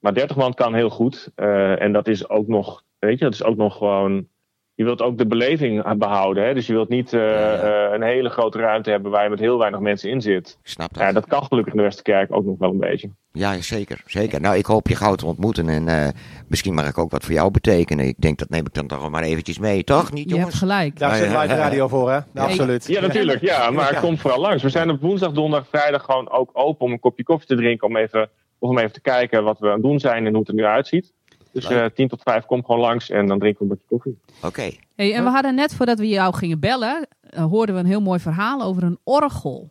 Maar 30 man kan heel goed. En dat is ook nog, gewoon... Je wilt ook de beleving behouden. Hè? Dus je wilt niet een hele grote ruimte hebben waar je met heel weinig mensen in zit. Ik snap dat. Ja, dat kan gelukkig in de Westerkerk ook nog wel een beetje. Ja, zeker. Nou, ik hoop je gauw te ontmoeten. En misschien mag ik ook wat voor jou betekenen. Ik denk, dat neem ik dan toch maar eventjes mee. Toch? Niet, jongens? Je hebt gelijk. Daar zit live radio voor, hè? Ja, absoluut. Ja, natuurlijk. Ja, maar kom vooral langs. We zijn op woensdag, donderdag, vrijdag gewoon ook open om een kopje koffie te drinken. Om even te kijken wat we aan het doen zijn en hoe het er nu uitziet. Dus 10 tot 5, kom gewoon langs en dan drinken we een bakje koffie. Oké. Hey, en we hadden net, voordat we jou gingen bellen, hoorden we een heel mooi verhaal over een orgel.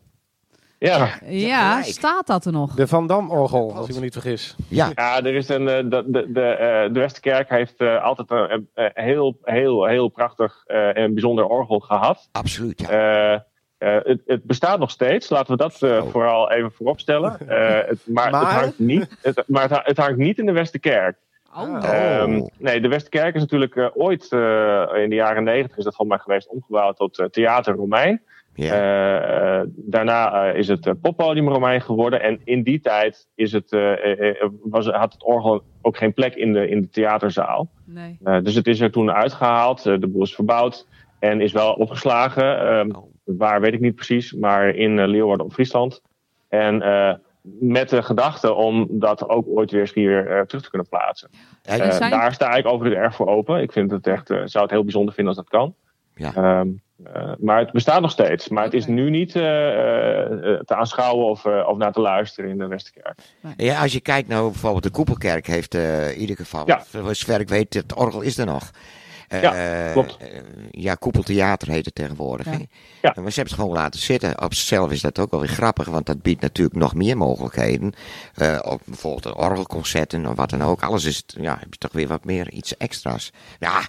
Ja. Ja, staat dat er nog? De Van Dam-orgel, als ik me niet vergis. Ja, er is de Westerkerk heeft altijd een heel prachtig en bijzonder orgel gehad. Absoluut, ja. Het bestaat nog steeds, laten we dat vooral even vooropstellen. Het hangt niet in de Westerkerk. Oh. Nee, de Westerkerk is natuurlijk ooit in de jaren 90 is dat volgens mij geweest omgebouwd tot Theater Romein. Yeah. Daarna is het Poppodium Romein geworden. En in die tijd is het, had het orgel ook geen plek in de theaterzaal. Nee. Dus het is er toen uitgehaald, de boel is verbouwd en is wel opgeslagen. Waar weet ik niet precies, maar in Leeuwarden of Friesland. En met de gedachte om dat ook ooit weer eens hier terug te kunnen plaatsen. Ja, daar sta ik overigens erg voor open. Ik vind het echt, zou het heel bijzonder vinden als dat kan. Ja. Maar het bestaat nog steeds. Maar het is nu niet te aanschouwen of naar te luisteren in de Westerkerk. Ja, als je kijkt naar bijvoorbeeld de Koepelkerk heeft in ieder geval... Ja. Voor zover ik weet, het orgel is er nog. Klopt. Koepeltheater heet het tegenwoordig. Ja. Ja. Maar ze hebben het gewoon laten zitten. Op zichzelf is dat ook wel weer grappig, want dat biedt natuurlijk nog meer mogelijkheden. Op bijvoorbeeld orgelconcerten of wat dan ook. Alles is het, heb je toch weer wat meer iets extra's. Ja,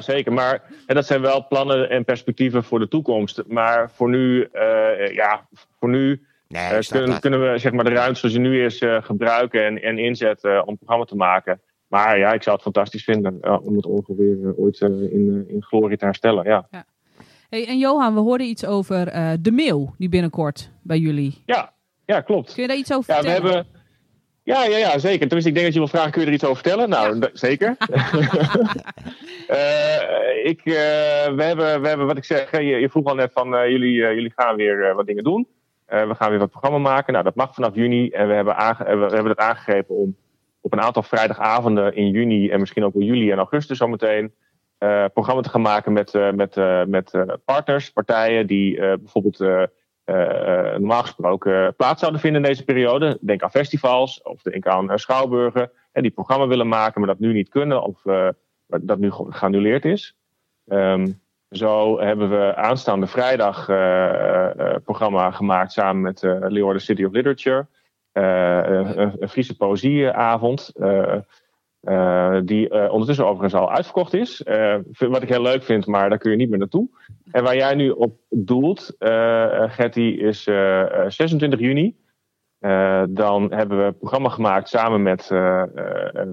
zeker. Maar en dat zijn wel plannen en perspectieven voor de toekomst. Maar voor nu, kunnen we zeg maar, de ruimte zoals die nu is gebruiken en inzetten om programma te maken. Maar ja, ik zou het fantastisch vinden om het ongeveer ooit in glorie te herstellen. Ja. Hey, en Johan, we hoorden iets over de meeuw die binnenkort bij jullie. Ja, Ja, klopt. Kun je daar iets over vertellen? Ja, zeker. Tenminste, ik denk dat je wil vragen, kun je er iets over vertellen? Nou, ja. Zeker. We hebben wat ik zeg, je vroeg al net van jullie gaan weer wat dingen doen. We gaan weer wat programma maken. Nou, dat mag vanaf juni. En we hebben dat aangegrepen om op een aantal vrijdagavonden in juni en misschien ook in juli en augustus zometeen programma te gaan maken met partners, partijen die bijvoorbeeld normaal gesproken plaats zouden vinden in deze periode. Denk aan festivals of denk aan Schouwburgen. En die programma willen maken, maar dat nu niet kunnen of dat nu geannuleerd is. Zo hebben we aanstaande vrijdag programma gemaakt samen met Leeuwarden City of Literature. Een Friese poëzieavond. Die ondertussen overigens al uitverkocht is. Wat ik heel leuk vind, maar daar kun je niet meer naartoe. En waar jij nu op doelt, Gertie, is 26 juni. Dan hebben we een programma gemaakt samen met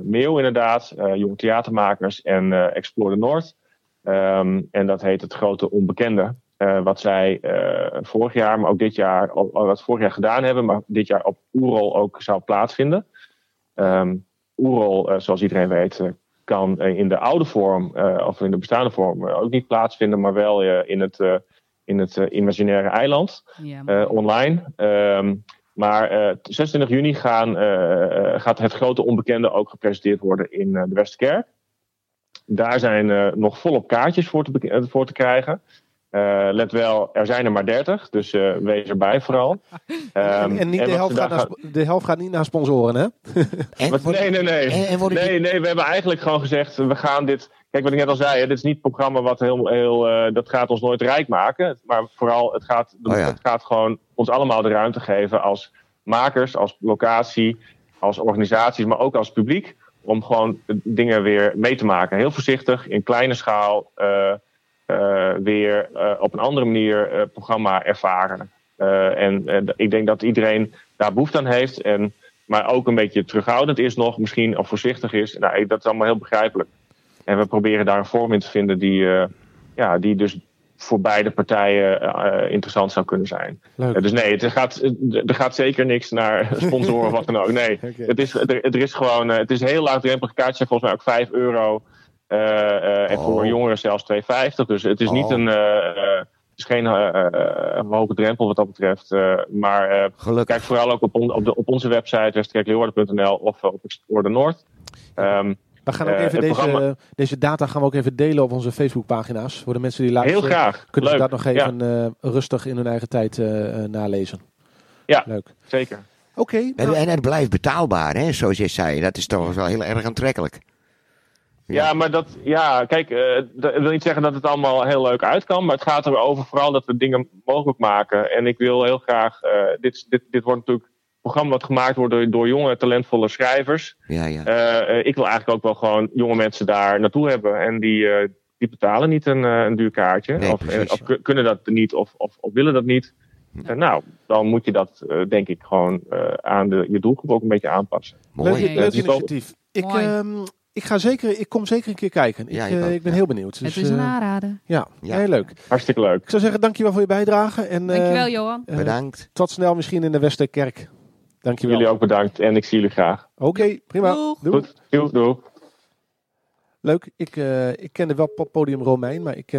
Meeuw inderdaad. Jonge theatermakers en Explore the North. En dat heet het Grote Onbekende. Wat zij vorig jaar, maar ook dit jaar, wat vorig jaar gedaan hebben, maar dit jaar op Oerol ook zou plaatsvinden. Oerol, zoals iedereen weet, kan in de oude vorm of in de bestaande vorm ook niet plaatsvinden, maar wel in het imaginaire eiland, online. Maar 26 juni gaat het Grote Onbekende ook gepresenteerd worden in de Westerkerk. Daar zijn nog volop kaartjes voor te krijgen. Let wel, er zijn er maar 30, dus wees erbij vooral. En niet en de helft gaat niet naar sponsoren, hè? Nee, we hebben eigenlijk gewoon gezegd, we gaan dit... Kijk, wat ik net al zei, hè, dit is niet het programma wat heel dat gaat ons nooit rijk maken. Maar vooral, het gaat gewoon ons allemaal de ruimte geven als makers, als locatie, als organisaties, maar ook als publiek. Om gewoon dingen weer mee te maken. Heel voorzichtig, in kleine schaal... weer op een andere manier programma ervaren. En ik denk dat iedereen daar behoefte aan heeft. Maar ook een beetje terughoudend is nog misschien. Of voorzichtig is. Nou, dat is allemaal heel begrijpelijk. En we proberen daar een vorm in te vinden die dus voor beide partijen interessant zou kunnen zijn. Dus nee, er gaat zeker niks naar sponsoren of wat dan ook. Nee, okay. Het is heel laagdrempelig. Kaartjes zijn volgens mij ook €5. En voor jongeren zelfs €2,50. Dus het is niet hoge drempel wat dat betreft. Maar kijk vooral ook op onze website www.leeuwarden.nl of op Explore the North. We gaan ook even deze data gaan we ook even delen op onze Facebookpagina's. Voor de mensen die later kunnen ze dat nog even rustig in hun eigen tijd nalezen. Ja, leuk. Zeker. Okay, nou. En het blijft betaalbaar, hè? Zoals jij zei. Dat is toch wel heel erg aantrekkelijk. Ja, maar dat wil niet zeggen dat het allemaal heel leuk uit kan. Maar het gaat er over vooral dat we dingen mogelijk maken. En ik wil heel graag... dit wordt natuurlijk een programma wat gemaakt wordt door jonge, talentvolle schrijvers. Ik wil eigenlijk ook wel gewoon jonge mensen daar naartoe hebben. En die betalen niet een duur kaartje. Nee, of kunnen dat niet of willen dat niet. Nou, dan moet je dat denk ik gewoon aan je doelgroep ook een beetje aanpassen. Mooi. Leuk initiatief. Ik kom zeker een keer kijken. Ik ben heel benieuwd. Dus, het is een aanrader. Ja, heel leuk. Hartstikke leuk. Ik zou zeggen, dankjewel voor je bijdrage. Dankjewel, Johan. Bedankt. Tot snel misschien in de Westerkerk. Dankjewel. Jullie ook bedankt en ik zie jullie graag. Oké, prima. Doei. Goed. Doei. Leuk. Ik kende wel Poppodium Romein, maar ik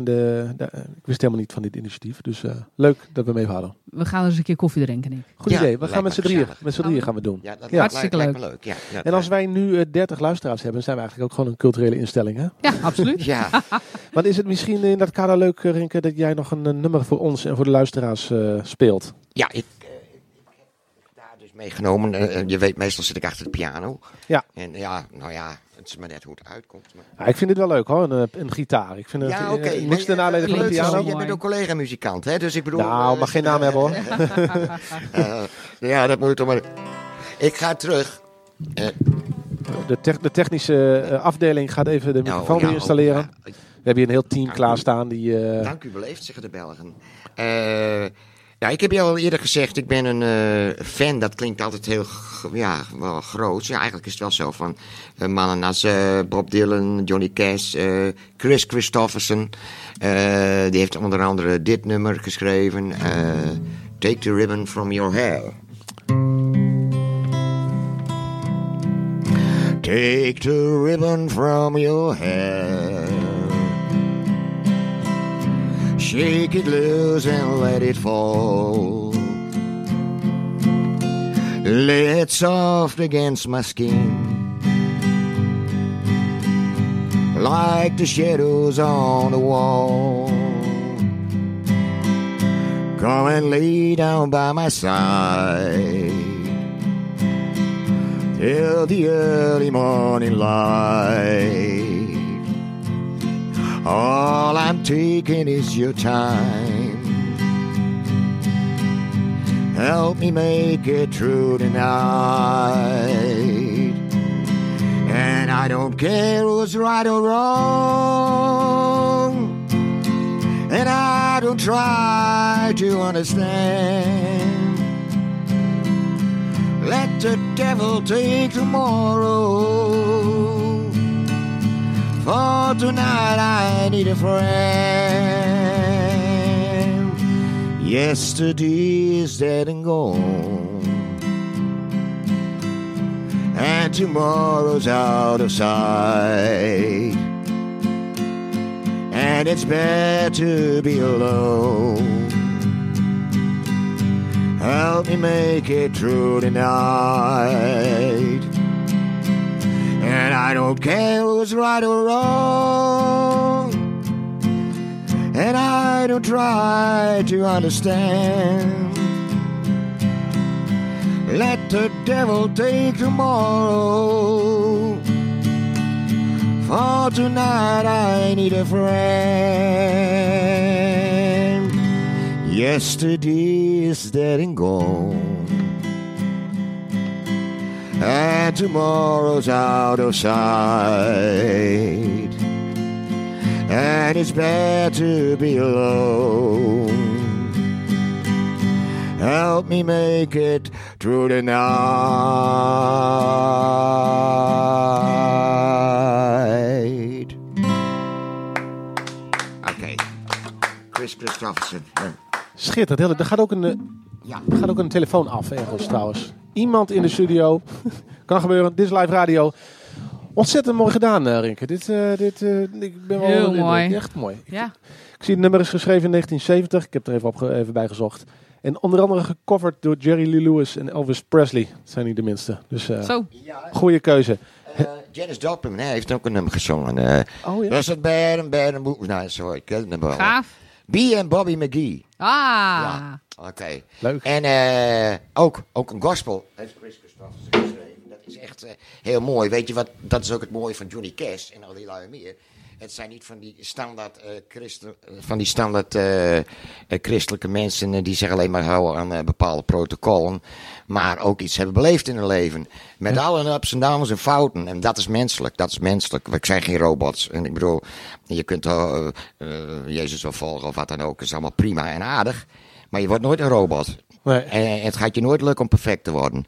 wist helemaal niet van dit initiatief. Dus leuk dat we mee hadden. We gaan eens een keer koffie drinken, Nick. Goed idee. We gaan met z'n drieën. Met z'n drieën gaan we doen. Ja, dat hartstikke leuk. Ja, en als wij nu 30 luisteraars hebben, zijn we eigenlijk ook gewoon een culturele instelling, hè? Ja, absoluut. Want is het misschien in dat kader leuk, Rinke, dat jij nog een nummer voor ons en voor de luisteraars speelt? Ja, ik heb daar dus meegenomen. Je weet, meestal zit ik achter de piano. Ja. En het is maar net hoe het uitkomt. Maar... Ja, ik vind dit wel leuk hoor, een gitaar. Ik vind niks ten aanleiding van een piano. Je bent ook collega-muzikant, hè? Dus ik bedoel... Nou, mag geen naam hebben hoor. Dat moet je toch maar... Ik ga terug. De technische afdeling gaat even de microfoon weer installeren. We hebben hier een heel team klaarstaan. Dank u beleefd, zeggen de Belgen. Ik heb je al eerder gezegd, ik ben een fan. Dat klinkt altijd heel wel groot. Ja, eigenlijk is het wel zo van mannen als Bob Dylan, Johnny Cash, Kris Kristofferson. Die heeft onder andere dit nummer geschreven. Take the ribbon from your hair. Take the ribbon from your hair, shake it loose and let it fall. Lay it soft against my skin, like the shadows on the wall. Come and lay down by my side till the early morning light. All I'm taking is your time. Help me make it through the night. And I don't care who's right or wrong, and I don't try to understand. Let the devil take tomorrow, for tonight I need a friend. Yesterday is dead and gone, and tomorrow's out of sight, and it's better to be alone. Help me make it through the night. And I don't care who's right or wrong, and I don't try to understand. Let the devil take tomorrow, for tonight I need a friend. Yesterday is dead and gone, and tomorrow's out of sight, and it's bad to be alone. Help me make it through the night. Okay. Kris Kristofferson. Schitterend. Er gaat ook een telefoon af ergens trouwens. Iemand in de studio. Kan gebeuren. Dit is live radio. Ontzettend mooi gedaan, Rinke. Ik ben wel heel mooi. Echt mooi. Ja. Ik zie het nummer is geschreven in 1970. Ik heb er even bij gezocht. En onder andere gecoverd door Jerry Lee Lewis en Elvis Presley. Dat zijn niet de minste. Dus goede keuze. Janis Joplin heeft ook een nummer gezongen. Was het Bad and Bad and Boobs? Nou, sorry, ik ken het nummer wel. Gaaf. Bee en Bobby McGee. Ah. Ja, oké. Leuk. En ook een gospel. Heeft Kris Kristofferson geschreven. Dat is echt heel mooi. Weet je wat? Dat is ook het mooie van Johnny Cash en al die lui meer. Het zijn niet van die standaard christelijke mensen die zich alleen maar houden aan bepaalde protocollen. Maar ook iets hebben beleefd in hun leven. Met alle ups en downs en fouten. En dat is menselijk. Ik zijn geen robots. En ik bedoel, je kunt Jezus wel volgen of wat dan ook. Dat is allemaal prima en aardig. Maar je wordt nooit een robot. Nee. En het gaat je nooit lukken om perfect te worden.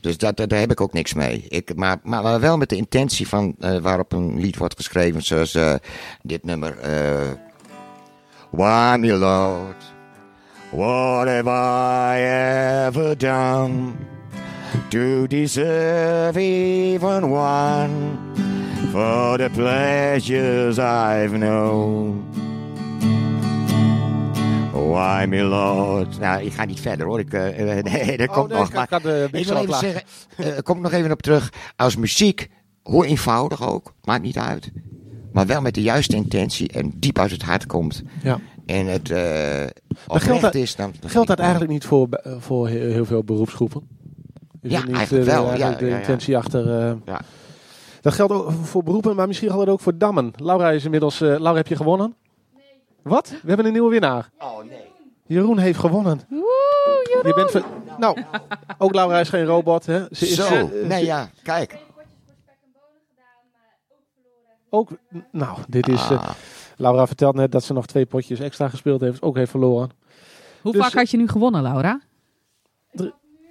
Dus daar heb ik ook niks mee. Maar wel met de intentie van waarop een lied wordt geschreven. Zoals dit nummer. Why, my Lord, what have I ever done to deserve even one for the pleasures I've known? Why, my Lord. Nou, ik ga niet verder hoor. Ik kom nog even op terug. Als muziek, hoe eenvoudig ook, maakt niet uit. Maar wel met de juiste intentie en diep uit het hart komt. Ja. En het oprecht is... Geldt dat eigenlijk niet voor heel veel beroepsgroepen? Is ja, niet, eigenlijk wel. De intentie achter... Ja. Dat geldt ook voor beroepen, maar misschien geldt het ook voor dammen. Laura is inmiddels... Laura, heb je gewonnen? Wat? We hebben een nieuwe winnaar. Oh nee. Jeroen heeft gewonnen. Woe, Jeroen. Je bent nou, ook Laura is geen robot, hè? Ze is kijk. Ik heb kortjes voor spek en bonen gedaan, maar ook verloren. Dit is... Laura vertelt net dat ze nog 2 potjes extra gespeeld heeft, ook heeft verloren. Hoe vaak had je nu gewonnen, Laura?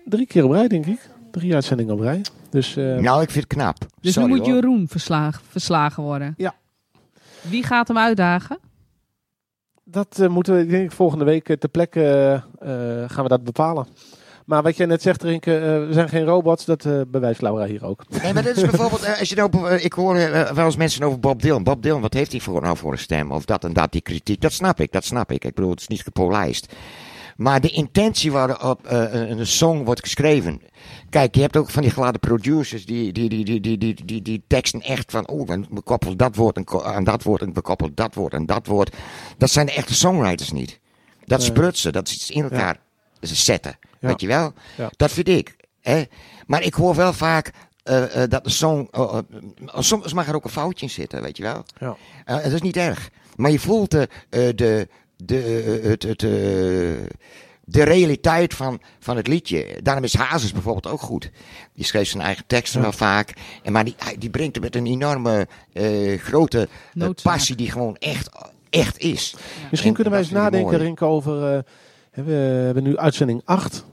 3 keer op rij, denk ik. 3 uitzendingen op rij. Dus, ik vind het knap. Dus nu moet Jeroen verslagen worden. Ja. Wie gaat hem uitdagen? Dat moeten we volgende week ter plekke gaan we dat bepalen. Maar wat jij net zegt, Rinke, we zijn geen robots. Dat bewijst Laura hier ook. Nee, maar dat is bijvoorbeeld... als je nou, ik hoor wel eens mensen over Bob Dylan. Bob Dylan, wat heeft hij voor een stem? Of dat en dat, die kritiek. Dat snap ik. Ik bedoel, het is niet gepolijst. Maar de intentie waarop een song wordt geschreven. Kijk, je hebt ook van die geladen producers die teksten echt van... oh, dan bekoppel dat woord aan dat woord en bekoppel dat woord en dat woord. Dat zijn de echte songwriters niet. Dat sprutsen, dat is iets in elkaar zetten. Ja. Weet je wel? Ja. Dat vind ik. Hè? Maar ik hoor wel vaak... dat de song... soms mag er ook een foutje in zitten, weet je wel? Ja. Dat is niet erg. Maar je voelt de realiteit van het liedje. Daarom is Hazes bijvoorbeeld ook goed. Die schreef zijn eigen teksten wel vaak. Maar die brengt het met een enorme grote passie die gewoon echt is. Ja. Misschien kunnen wij eens nadenken, Rinke, over... we hebben nu uitzending 8.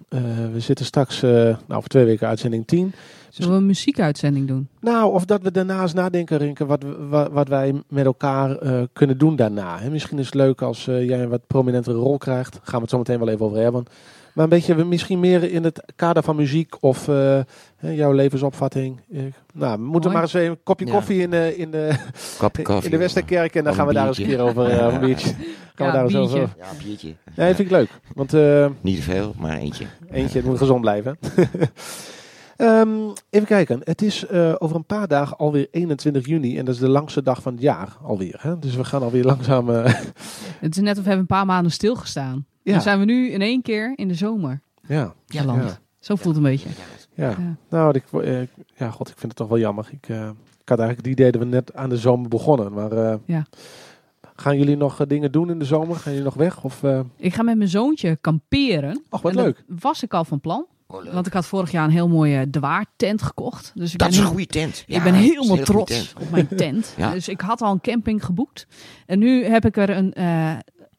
We zitten straks over 2 weken uitzending 10. Zullen we een muziekuitzending doen? Nou, of dat we daarnaast nadenken, Rinke, wat wij met elkaar kunnen doen daarna. He, misschien is het leuk als jij een wat prominentere rol krijgt. Daar gaan we het zo meteen wel even over hebben. Maar een beetje misschien meer in het kader van muziek of jouw levensopvatting. Nou, we moeten maar eens een kopje koffie in de Westerkerk. En dan gaan we daar eens een keer over. Een biertje. Een biertje. Nee, vind ik leuk. Want, niet te veel, maar eentje. Het moet gezond blijven. Even kijken. Het is over een paar dagen alweer 21 juni. En dat is de langste dag van het jaar alweer. Hè? Dus we gaan alweer langzaam... Het is net of we hebben een paar maanden stilgestaan. Ja. Dan zijn we nu in één keer in de zomer. Ja. Land. Zo voelt het een beetje. Ja. Nou, ik vind het toch wel jammer. Ik had eigenlijk het idee dat we net aan de zomer begonnen. Maar gaan jullie nog dingen doen in de zomer? Gaan jullie nog weg? Of, Ik ga met mijn zoontje kamperen. Och, wat leuk. Dat was ik al van plan. Oh, want ik had vorig jaar een heel mooie De Waard tent gekocht. Dus dat is een goede tent. Ja, ik ben helemaal trots op mijn tent. Ja. Dus ik had al een camping geboekt. En nu heb ik er een...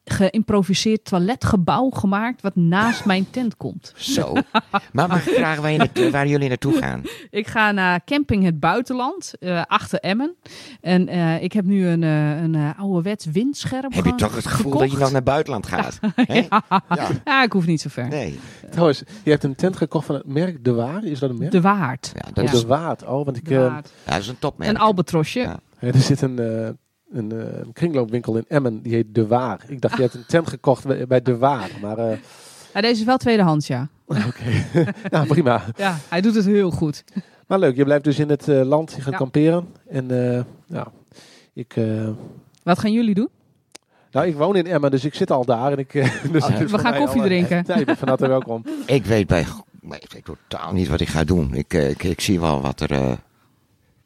geïmproviseerd toiletgebouw gemaakt wat naast mijn tent komt. Zo. Maar mag ik vragen waar jullie naartoe gaan? Ik ga naar Camping Het Buitenland, achter Emmen. En ik heb nu een ouderwets windscherm gekocht. Heb je toch het gevoel dat je nog naar het buitenland gaat? Ja, ik hoef niet zo ver. Nee. Trouwens, je hebt een tent gekocht van het merk De Waard. Is dat een merk? De Waard. Ja, dat is De Waard. Oh, want ik... dat is een topmerk. Een albatrosje. Ja. Ja, er zit een kringloopwinkel in Emmen, die heet De Waard. Ik dacht, je hebt een tent gekocht bij De Waard. Maar, deze is wel tweedehands, ja. Oké. Nou, prima. Ja, hij doet het heel goed. Maar leuk, je blijft dus in het land gaan kamperen. En wat gaan jullie doen? Nou, ik woon in Emmen, dus ik zit al daar. En we gaan koffie drinken. Ja, je bent van harte welkom. Ik weet totaal niet wat ik ga doen. Ik zie wel wat er...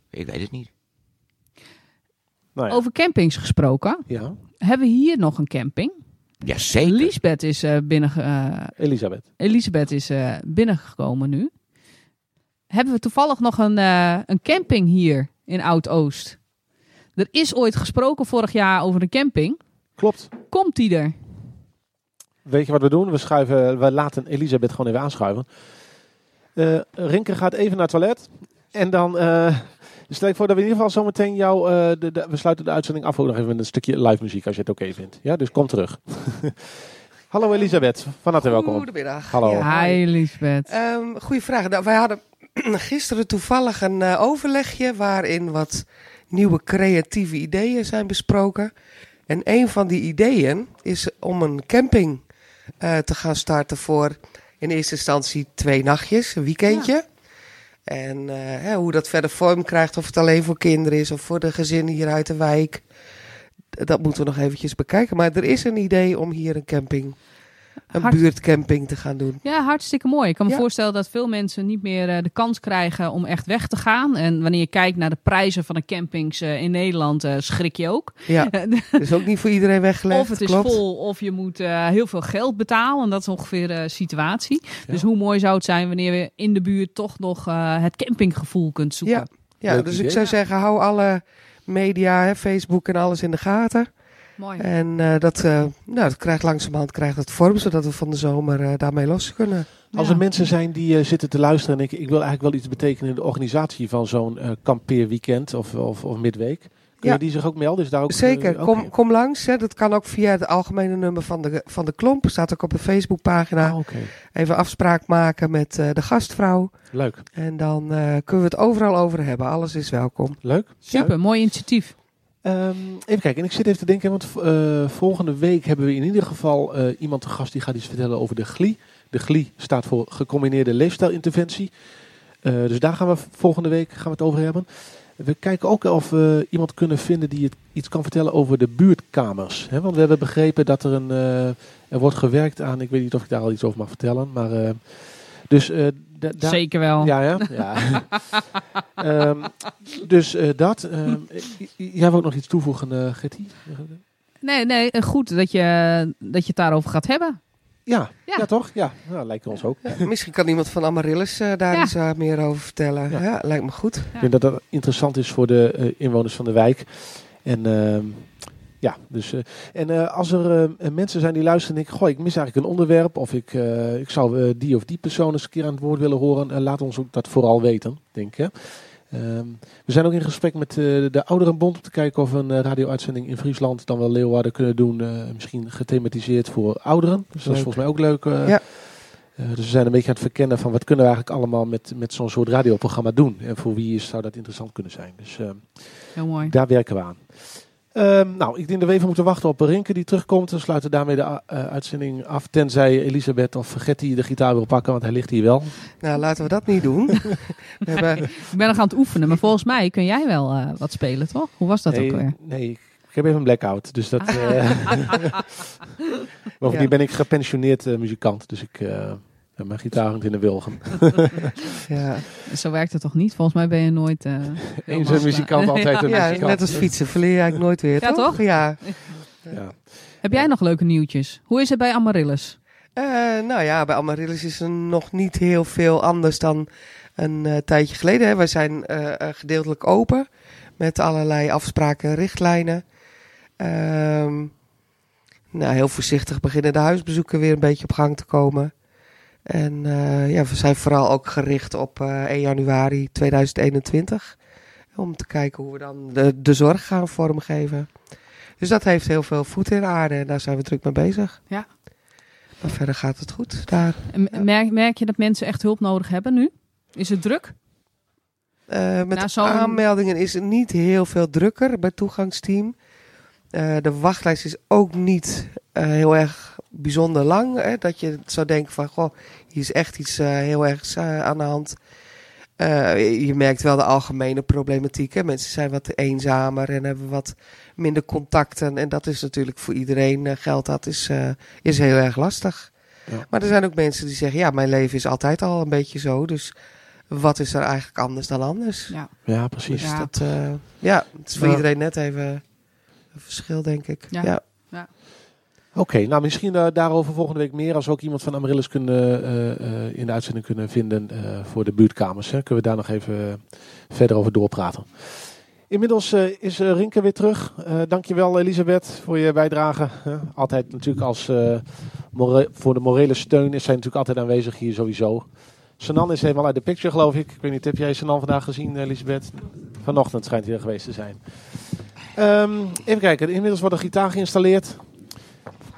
ik weet het niet. Nou ja. Over campings gesproken. Ja. Hebben we hier nog een camping? Jazeker. Elisabeth is binnengekomen nu. Hebben we toevallig nog een camping hier in Oud-Oost? Er is ooit gesproken vorig jaar over een camping. Klopt. Komt die er? Weet je wat we doen? We laten Elisabeth gewoon even aanschuiven. Rinke gaat even naar het toilet. En dan... stel ik voor dat we in ieder geval zometeen jou... we sluiten de uitzending af ook nog even met een stukje live muziek, als je het oké vindt. Ja, dus kom terug. Hallo Elisabeth, van harte welkom. Goedemiddag. Hallo. Ja, hi Elisabeth. Goeie vraag. Nou, wij hadden gisteren toevallig een overlegje waarin wat nieuwe creatieve ideeën zijn besproken. En een van die ideeën is om een camping te gaan starten voor in eerste instantie 2 nachtjes, een weekendje. Ja. En hoe dat verder vorm krijgt, of het alleen voor kinderen is of voor de gezinnen hier uit de wijk. Dat moeten we nog eventjes bekijken. Maar er is een idee om hier een camping, buurtcamping te gaan doen. Ja, hartstikke mooi. Ik kan me voorstellen dat veel mensen niet meer de kans krijgen om echt weg te gaan. En wanneer je kijkt naar de prijzen van de campings in Nederland, schrik je ook. Ja, dat is ook niet voor iedereen weggelegd. Of het is vol, of je moet heel veel geld betalen. En dat is ongeveer de situatie. Ja. Dus hoe mooi zou het zijn wanneer we in de buurt toch nog het campinggevoel kunt zoeken. Ja, ja, dus ik zou zeggen, hou alle media, Facebook en alles in de gaten. Mooi. En dat krijgt langzamerhand het vorm, zodat we van de zomer daarmee los kunnen. Als er mensen zijn die zitten te luisteren en ik wil eigenlijk wel iets betekenen in de organisatie van zo'n kampeerweekend of midweek. Kunnen die zich ook melden? Is daar ook, zeker, kom langs. Hè. Dat kan ook via het algemene nummer van de Klomp. Staat ook op een Facebookpagina. Ah, okay. Even afspraak maken met de gastvrouw. Leuk. En dan kunnen we het overal over hebben. Alles is welkom. Leuk. Super, leuk. Mooi initiatief. Even kijken, en ik zit even te denken, want volgende week hebben we in ieder geval iemand te gast die gaat iets vertellen over de GLI. De GLI staat voor Gecombineerde Leefstijlinterventie. Dus daar gaan we volgende week het over hebben. We kijken ook of we iemand kunnen vinden die iets kan vertellen over de buurtkamers. Hè? Want we hebben begrepen dat er wordt gewerkt aan, ik weet niet of ik daar al iets over mag vertellen, maar... Zeker wel. Ja. Dus dat. Jij wil ook nog iets toevoegen, Gertie? Nee, goed dat je het daarover gaat hebben. Ja, toch? Ja, nou, lijkt ons ook. Ja, misschien kan iemand van Amaryllis daar iets meer over vertellen. Ja, lijkt me goed. Ja. Ik denk dat dat interessant is voor de inwoners van de wijk. En als er mensen zijn die luisteren en denken, ik mis eigenlijk een onderwerp, of ik zou die of die persoon eens een keer aan het woord willen horen, laat ons ook dat vooral weten, denk ik. We zijn ook in gesprek met de Ouderenbond om te kijken of we een radio-uitzending in Friesland, dan wel Leeuwarden, kunnen doen, misschien gethematiseerd voor ouderen. Dus dat is volgens mij ook leuk. Dus we zijn een beetje aan het verkennen van wat kunnen we eigenlijk allemaal met zo'n soort radioprogramma doen. En voor wie zou dat interessant kunnen zijn. Dus heel mooi. Daar werken we aan. Ik denk dat we even moeten wachten op Rinke die terugkomt. We sluiten daarmee de uitzending af. Tenzij Elisabeth of Gertie de gitaar wil pakken, want hij ligt hier wel. Nou, laten we dat niet doen. Ik ben nog aan het oefenen, maar volgens mij kun jij wel wat spelen, toch? Hoe was dat ook weer? Nee, ik heb even een blackout. Dus dat, bovendien ben ik gepensioneerd muzikant, dus ik... mijn gitaar hangt in de wilgen. Zo werkt het toch niet? Volgens mij ben je nooit... eens een muzikant, altijd een muzikant. Ja, net als fietsen. Verleer je eigenlijk nooit weer, toch? Ja. Heb jij nog leuke nieuwtjes? Hoe is het bij Amaryllis? Bij Amaryllis is er nog niet heel veel anders dan een tijdje geleden. Hè. Wij zijn gedeeltelijk open met allerlei afspraken en richtlijnen. Heel voorzichtig beginnen de huisbezoeken weer een beetje op gang te komen. En we zijn vooral ook gericht op 1 januari 2021. Om te kijken hoe we dan de zorg gaan vormgeven. Dus dat heeft heel veel voet in de aarde en daar zijn we druk mee bezig. Ja. Maar verder gaat het goed daar. Merk je dat mensen echt hulp nodig hebben nu? Is het druk? Aanmeldingen is het niet heel veel drukker bij het toegangsteam. De wachtlijst is ook niet heel erg bijzonder lang. Hè? Dat je zou denken van, hier is echt iets heel ergs aan de hand. Je merkt wel de algemene problematiek. Hè? Mensen zijn wat eenzamer en hebben wat minder contacten. En dat is natuurlijk voor iedereen geldt. Dat is heel erg lastig. Ja. Maar er zijn ook mensen die zeggen, mijn leven is altijd al een beetje zo. Dus wat is er eigenlijk anders dan anders? Ja precies. Dus het is voor iedereen net even... verschil, denk ik. Ja. Oké, misschien daarover volgende week meer. Als we ook iemand van Amaryllis in de uitzending kunnen vinden voor de buurtkamers. Hè. Kunnen we daar nog even verder over doorpraten. Inmiddels is Rinke weer terug. Dankjewel Elisabeth voor je bijdrage. Altijd natuurlijk als voor de morele steun is zij natuurlijk altijd aanwezig hier sowieso. Sanan is helemaal uit de picture, geloof ik. Ik weet niet, heb jij Sanan vandaag gezien, Elisabeth? Vanochtend schijnt hij er geweest te zijn. Even kijken, inmiddels wordt een gitaar geïnstalleerd.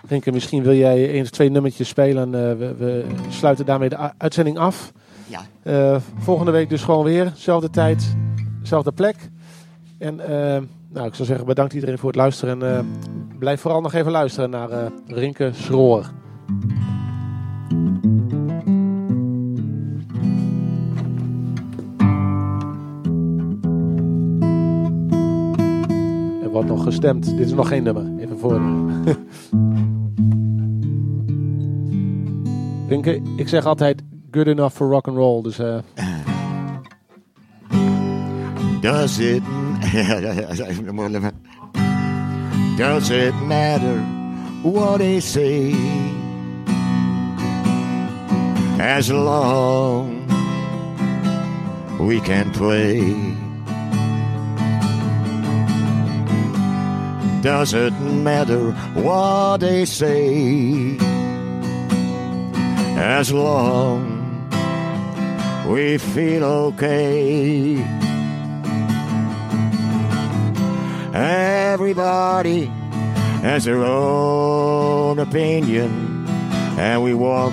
Rinke, misschien wil jij 1 of 2 nummertjes spelen. We sluiten daarmee de uitzending af. Ja. Volgende week dus gewoon weer. Zelfde tijd, zelfde plek. En ik zou zeggen, bedankt iedereen voor het luisteren. En blijf vooral nog even luisteren naar Rinke Schroor. Wordt nog gestemd. Dit is nog geen nummer. Even voor. Rinke, ik zeg altijd good enough for rock and roll. Dus. Does it matter what they say? As long we can play. Doesn't matter what they say, as long we feel okay. Everybody has their own opinion, and we walk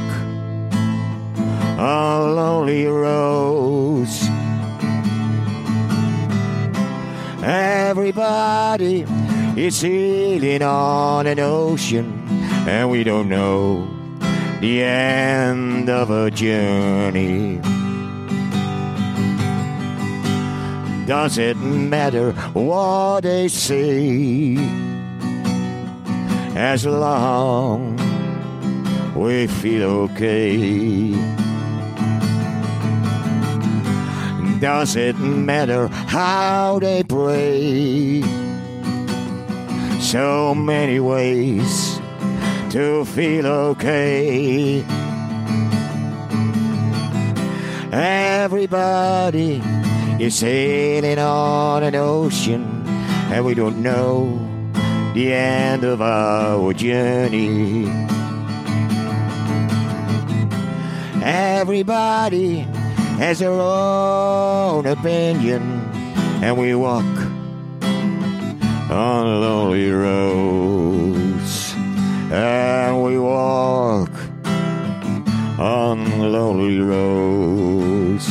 on lonely roads. Everybody is sailing on an ocean, and we don't know the end of a journey. Does it matter what they say, as long we feel okay? Does it matter how they pray? So many ways to feel okay. Everybody is sailing on an ocean, and we don't know the end of our journey. Everybody has their own opinion, and we walk on lonely roads, and we walk on lonely roads.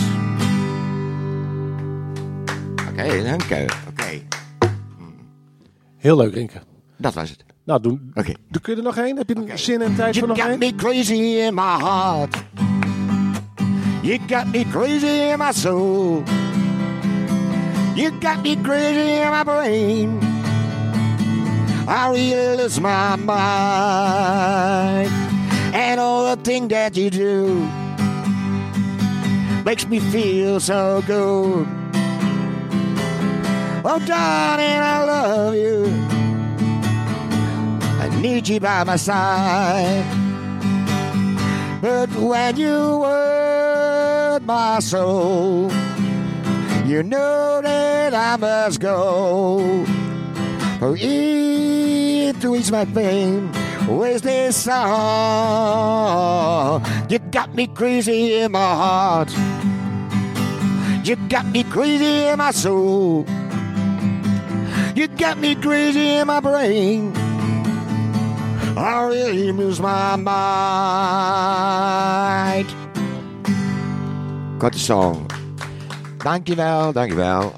Oké, dank u. Oké. Heel leuk, Rinke. Dat was het. Nou, doe kun je er nog één? Heb je zin en tijd voor nog één? You got me crazy in my heart. You got me crazy in my soul. You got me crazy in my brain. I really lose my mind. And all the things that you do makes me feel so good. Oh, darling, I love you. I need you by my side. But when you hurt my soul, you know that I must go. For it to ease my pain with this song. You got me crazy in my heart. You got me crazy in my soul. You got me crazy in my brain. I really lose my mind. Korte song. Dankjewel, dankjewel.